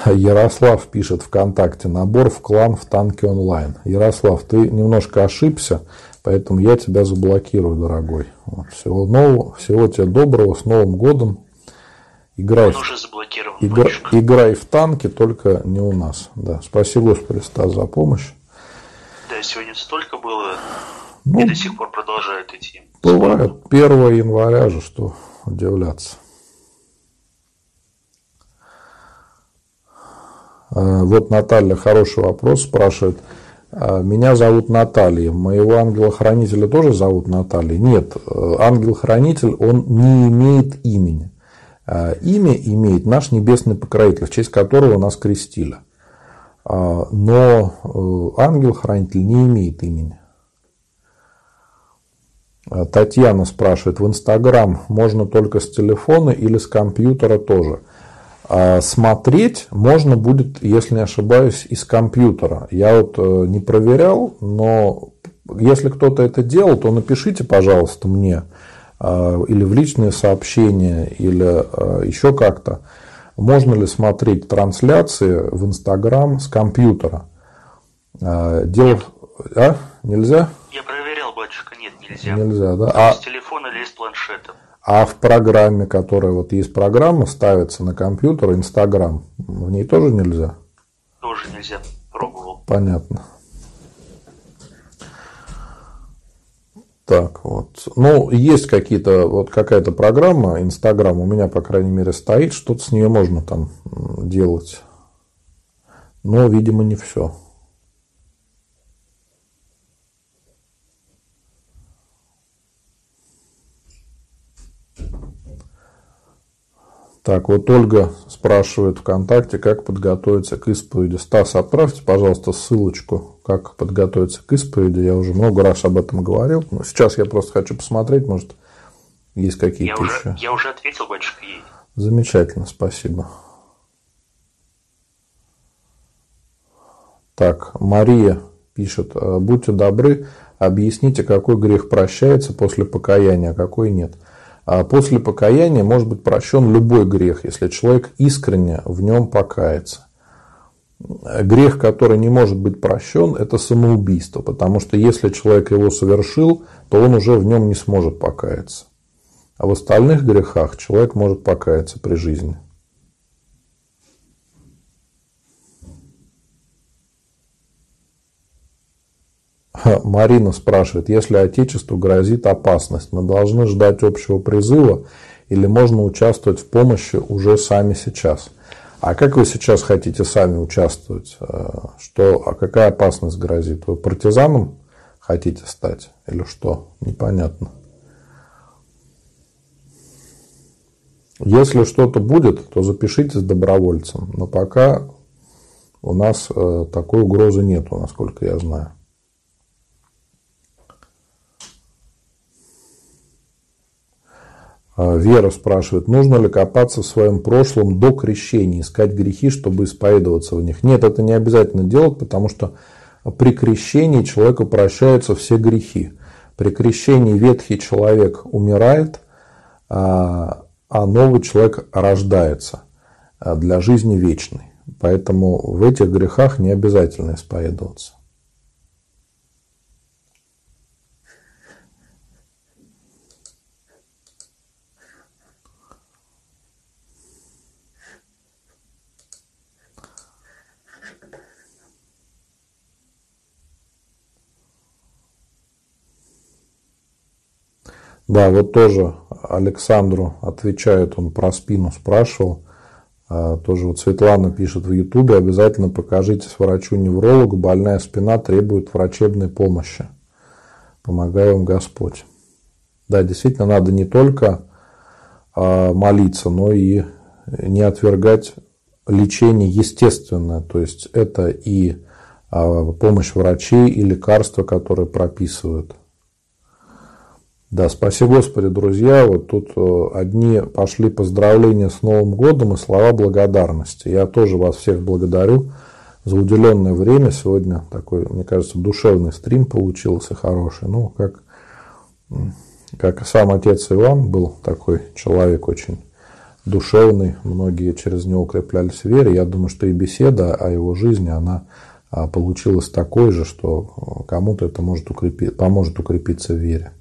Ярослав пишет ВКонтакте: набор в клан в танке онлайн. Ярослав, ты немножко ошибся, поэтому я тебя заблокирую, дорогой. Вот, всего нового, всего тебе доброго, с Новым годом. Играй, Он уже заблокирован, игра, играй в танки, только не у нас. Да. Спасибо, Господи, Стас, за помощь. Да, сегодня столько было, ну, и до сих пор продолжает идти. Бывает, первого января же, что удивляться. Вот Наталья хороший вопрос спрашивает. Меня зовут Наталья, моего ангела-хранителя тоже зовут Наталья? Нет, ангел-хранитель, он не имеет имени. Имя имеет наш небесный покровитель, в честь которого нас крестили. Но ангел-хранитель не имеет имени. Татьяна спрашивает: в Инстаграм можно только с телефона или с компьютера тоже? Смотреть можно будет, если не ошибаюсь, из компьютера. Я вот не проверял, но если кто-то это делал, то напишите, пожалуйста, мне или в личные сообщения, или еще как-то, можно ли смотреть трансляции в Инстаграм с компьютера. Дело... А? Нельзя? Я проверял, батюшка, нет, нельзя. Нельзя, да? А... С телефона или с планшета. А в программе, которая вот есть, программа ставится на компьютер, Инстаграм, в ней тоже нельзя? Тоже нельзя, пробовал. Понятно. Так вот, ну, есть какие-то, вот какая-то программа, Инстаграм у меня, по крайней мере, стоит, что-то с нее можно там делать, но, видимо, не все. Так, вот Ольга спрашивает ВКонтакте, как подготовиться к исповеди. Стас, отправьте, пожалуйста, ссылочку, как подготовиться к исповеди. Я уже много раз об этом говорил. Но сейчас я просто хочу посмотреть, может, есть какие-то я еще... Уже, я уже ответил, батюшка, ей. Замечательно, спасибо. Так, Мария пишет. Будьте добры, объясните, какой грех прощается после покаяния, а какой нет. После покаяния может быть прощен любой грех, если человек искренне в нем покается. Грех, который не может быть прощен, это самоубийство, потому что если человек его совершил, то он уже в нем не сможет покаяться. А в остальных грехах человек может покаяться при жизни. Марина спрашивает, если Отечеству грозит опасность, мы должны ждать общего призыва или можно участвовать в помощи уже сами сейчас? А как вы сейчас хотите сами участвовать? Что, а какая опасность грозит? Вы партизаном хотите стать или что? Непонятно. Если что-то будет, то запишитесь добровольцем. Но пока у нас такой угрозы нету, насколько я знаю. Вера спрашивает, нужно ли копаться в своем прошлом до крещения, искать грехи, чтобы исповедоваться в них. Нет, это не обязательно делать, потому что при крещении человеку прощаются все грехи. При крещении ветхий человек умирает, а новый человек рождается для жизни вечной. Поэтому в этих грехах не обязательно исповедоваться. Да, вот тоже Александру отвечает, он про спину спрашивал. Тоже вот Светлана пишет в Ютубе, обязательно покажитесь врачу-неврологу, больная спина требует врачебной помощи. Помогай вам Господь. Да, действительно, надо не только молиться, но и не отвергать лечение естественное. То есть это и помощь врачей, и лекарства, которые прописывают. Да, спасибо, Господи, друзья. Вот тут одни пошли поздравления с Новым годом и слова благодарности. Я тоже вас всех благодарю за уделенное время. Сегодня такой, мне кажется, душевный стрим получился хороший. Ну, как, как сам отец Иоанн был такой человек очень душевный. Многие через него укреплялись в вере. Я думаю, что и беседа о его жизни, она получилась такой же, что кому-то это может укрепить, поможет укрепиться в вере.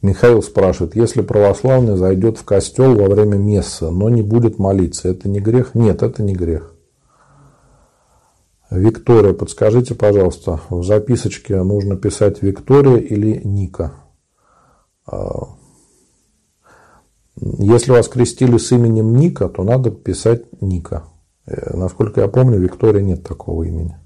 Михаил спрашивает, если православный зайдет в костел во время мессы, но не будет молиться, это не грех? Нет, это не грех. Виктория, подскажите, пожалуйста, в записочке нужно писать Виктория или Ника? Если вас крестили с именем Ника, то надо писать Ника. Насколько я помню, Виктория нет такого имени.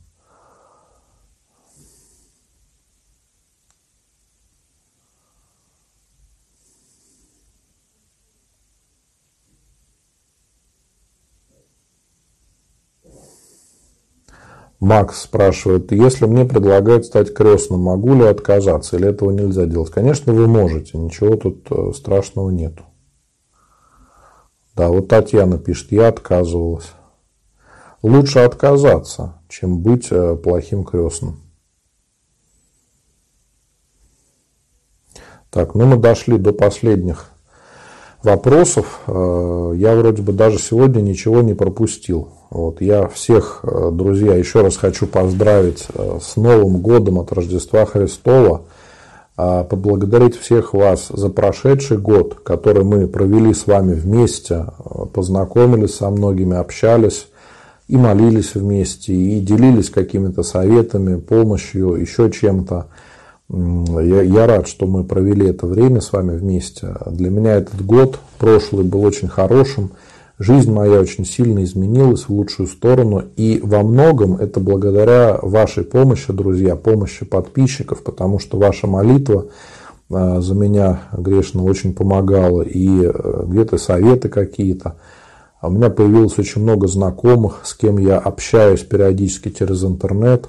Макс спрашивает, если мне предлагают стать крестным, могу ли отказаться, или этого нельзя делать? Конечно, вы можете, ничего тут страшного нету. Да, вот Татьяна пишет, я отказывалась. Лучше отказаться, чем быть плохим крестным. Так, ну мы дошли до последних вопросов. Я вроде бы даже сегодня ничего не пропустил. Вот, я всех, друзья, еще раз хочу поздравить с Новым годом от Рождества Христова, поблагодарить всех вас за прошедший год, который мы провели с вами вместе, познакомились со многими, общались и молились вместе, и делились какими-то советами, помощью, еще чем-то. Я, я рад, что мы провели это время с вами вместе. Для меня этот год прошлый был очень хорошим. Жизнь моя очень сильно изменилась в лучшую сторону, и во многом это благодаря вашей помощи, друзья, помощи подписчиков, потому что ваша молитва за меня грешно очень помогала, и где-то советы какие-то. У меня появилось очень много знакомых, с кем я общаюсь периодически через интернет.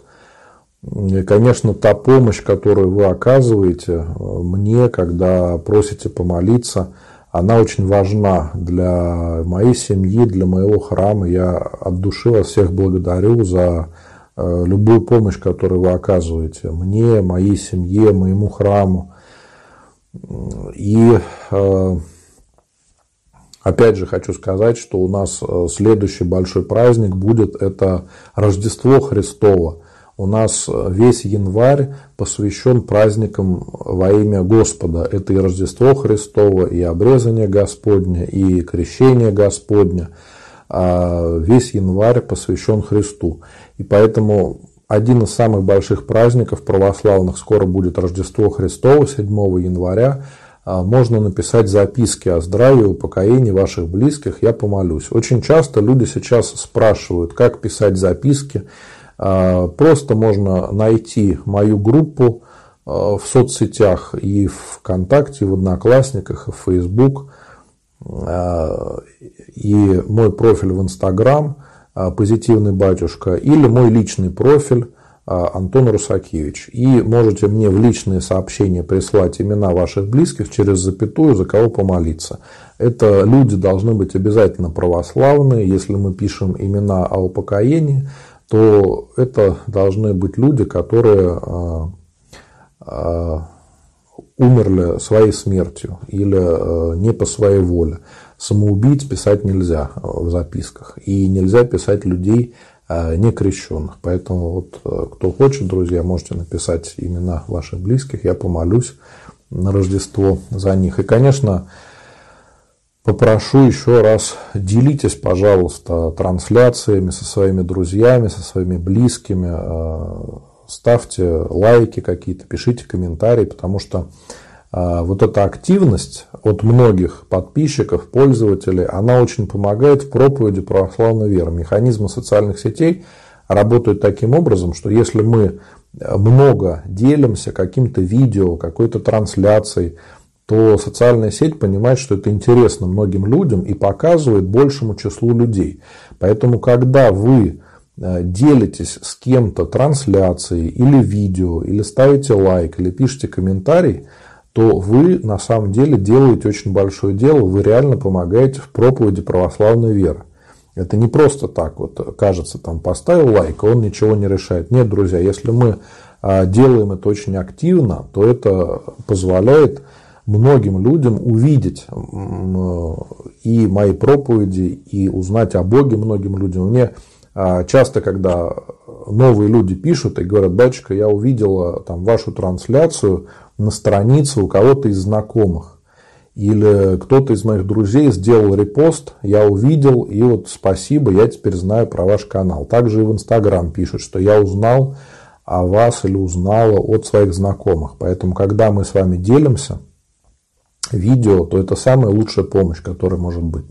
И, конечно, та помощь, которую вы оказываете мне, когда просите помолиться, она очень важна для моей семьи, для моего храма. Я от души вас всех благодарю за любую помощь, которую вы оказываете мне, моей семье, моему храму. И опять же хочу сказать, что у нас следующий большой праздник будет – это Рождество Христово. У нас весь январь посвящен праздникам во имя Господа. Это и Рождество Христово, и обрезание Господне, и крещение Господне. Весь январь посвящен Христу. И поэтому один из самых больших праздников православных скоро будет Рождество Христово, седьмого января. Можно написать записки о здравии, упокоении ваших близких, я помолюсь. Очень часто люди сейчас спрашивают, как писать записки. Просто можно найти мою группу в соцсетях, и в ВКонтакте, и в Одноклассниках, и в Facebook, и мой профиль в Инстаграм «Позитивный батюшка», или мой личный профиль «Антон Русакевич». И можете мне в личные сообщения прислать имена ваших близких через запятую, за кого помолиться. Это люди должны быть обязательно православные. Если мы пишем имена о упокоении, то это должны быть люди, которые умерли своей смертью или не по своей воле. Самоубийц писать нельзя в записках, и нельзя писать людей некрещенных. Поэтому вот кто хочет, друзья, можете написать имена ваших близких, я помолюсь на Рождество за них. И, конечно, попрошу еще раз, делитесь, пожалуйста, трансляциями со своими друзьями, со своими близкими, ставьте лайки какие-то, пишите комментарии, потому что вот эта активность от многих подписчиков, пользователей, она очень помогает в проповеди православной веры. Механизмы социальных сетей работают таким образом, что если мы много делимся каким-то видео, какой-то трансляцией, то социальная сеть понимает, что это интересно многим людям и показывает большему числу людей. Поэтому, когда вы делитесь с кем-то трансляцией или видео, или ставите лайк, или пишете комментарий, то вы на самом деле делаете очень большое дело, вы реально помогаете в проповеди православной веры. Это не просто так, вот кажется, там поставил лайк, он ничего не решает. Нет, друзья, если мы делаем это очень активно, то это позволяет многим людям увидеть и мои проповеди, и узнать о Боге многим людям. Мне часто, когда новые люди пишут и говорят: «Батюшка, я увидела там вашу трансляцию на странице у кого-то из знакомых», или «кто-то из моих друзей сделал репост, я увидел, и вот спасибо, я теперь знаю про ваш канал». Также и в Инстаграм пишут, что «я узнал о вас» или «узнала от своих знакомых». Поэтому, когда мы с вами делимся видео, то это самая лучшая помощь, которая может быть.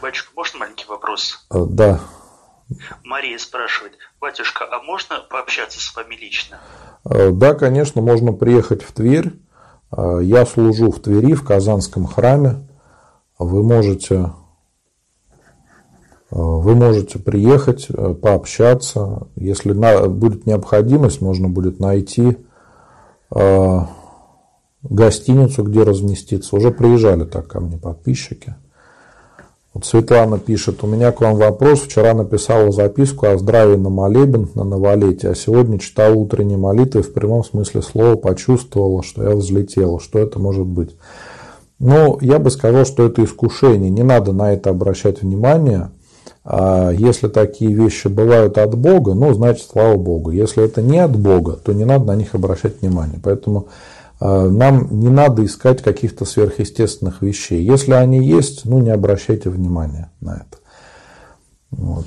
Батюшка, можно маленький вопрос? Да. Мария спрашивает: батюшка, а можно пообщаться с вами лично? Да, конечно, можно приехать в Тверь. Я служу в Твери, в Казанском храме. Вы можете, вы можете приехать, пообщаться. Если будет необходимость, можно будет найти гостиницу, где разместиться. Уже приезжали так ко мне подписчики. Вот Светлана пишет: у меня к вам вопрос. Вчера написала записку о здравии на молебен на Новолетие, а сегодня читала утренние молитвы и в прямом смысле слова почувствовала, что я взлетела. Что это может быть? Ну, я бы сказал, что это искушение. Не надо на это обращать внимание. Если такие вещи бывают от Бога, ну, значит, слава Богу. Если это не от Бога, то не надо на них обращать внимание. Поэтому нам не надо искать каких-то сверхъестественных вещей. Если они есть, ну, не обращайте внимания на это. Вот.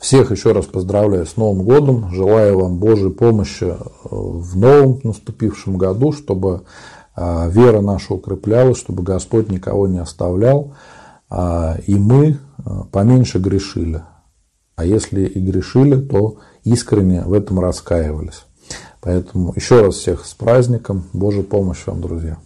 Всех еще раз поздравляю с Новым годом. Желаю вам Божьей помощи в новом наступившем году, чтобы вера наша укреплялась, чтобы Господь никого не оставлял, и мы поменьше грешили. а если и грешили, то искренне в этом раскаивались. Поэтому еще раз всех с праздником. Божья помощь вам, друзья.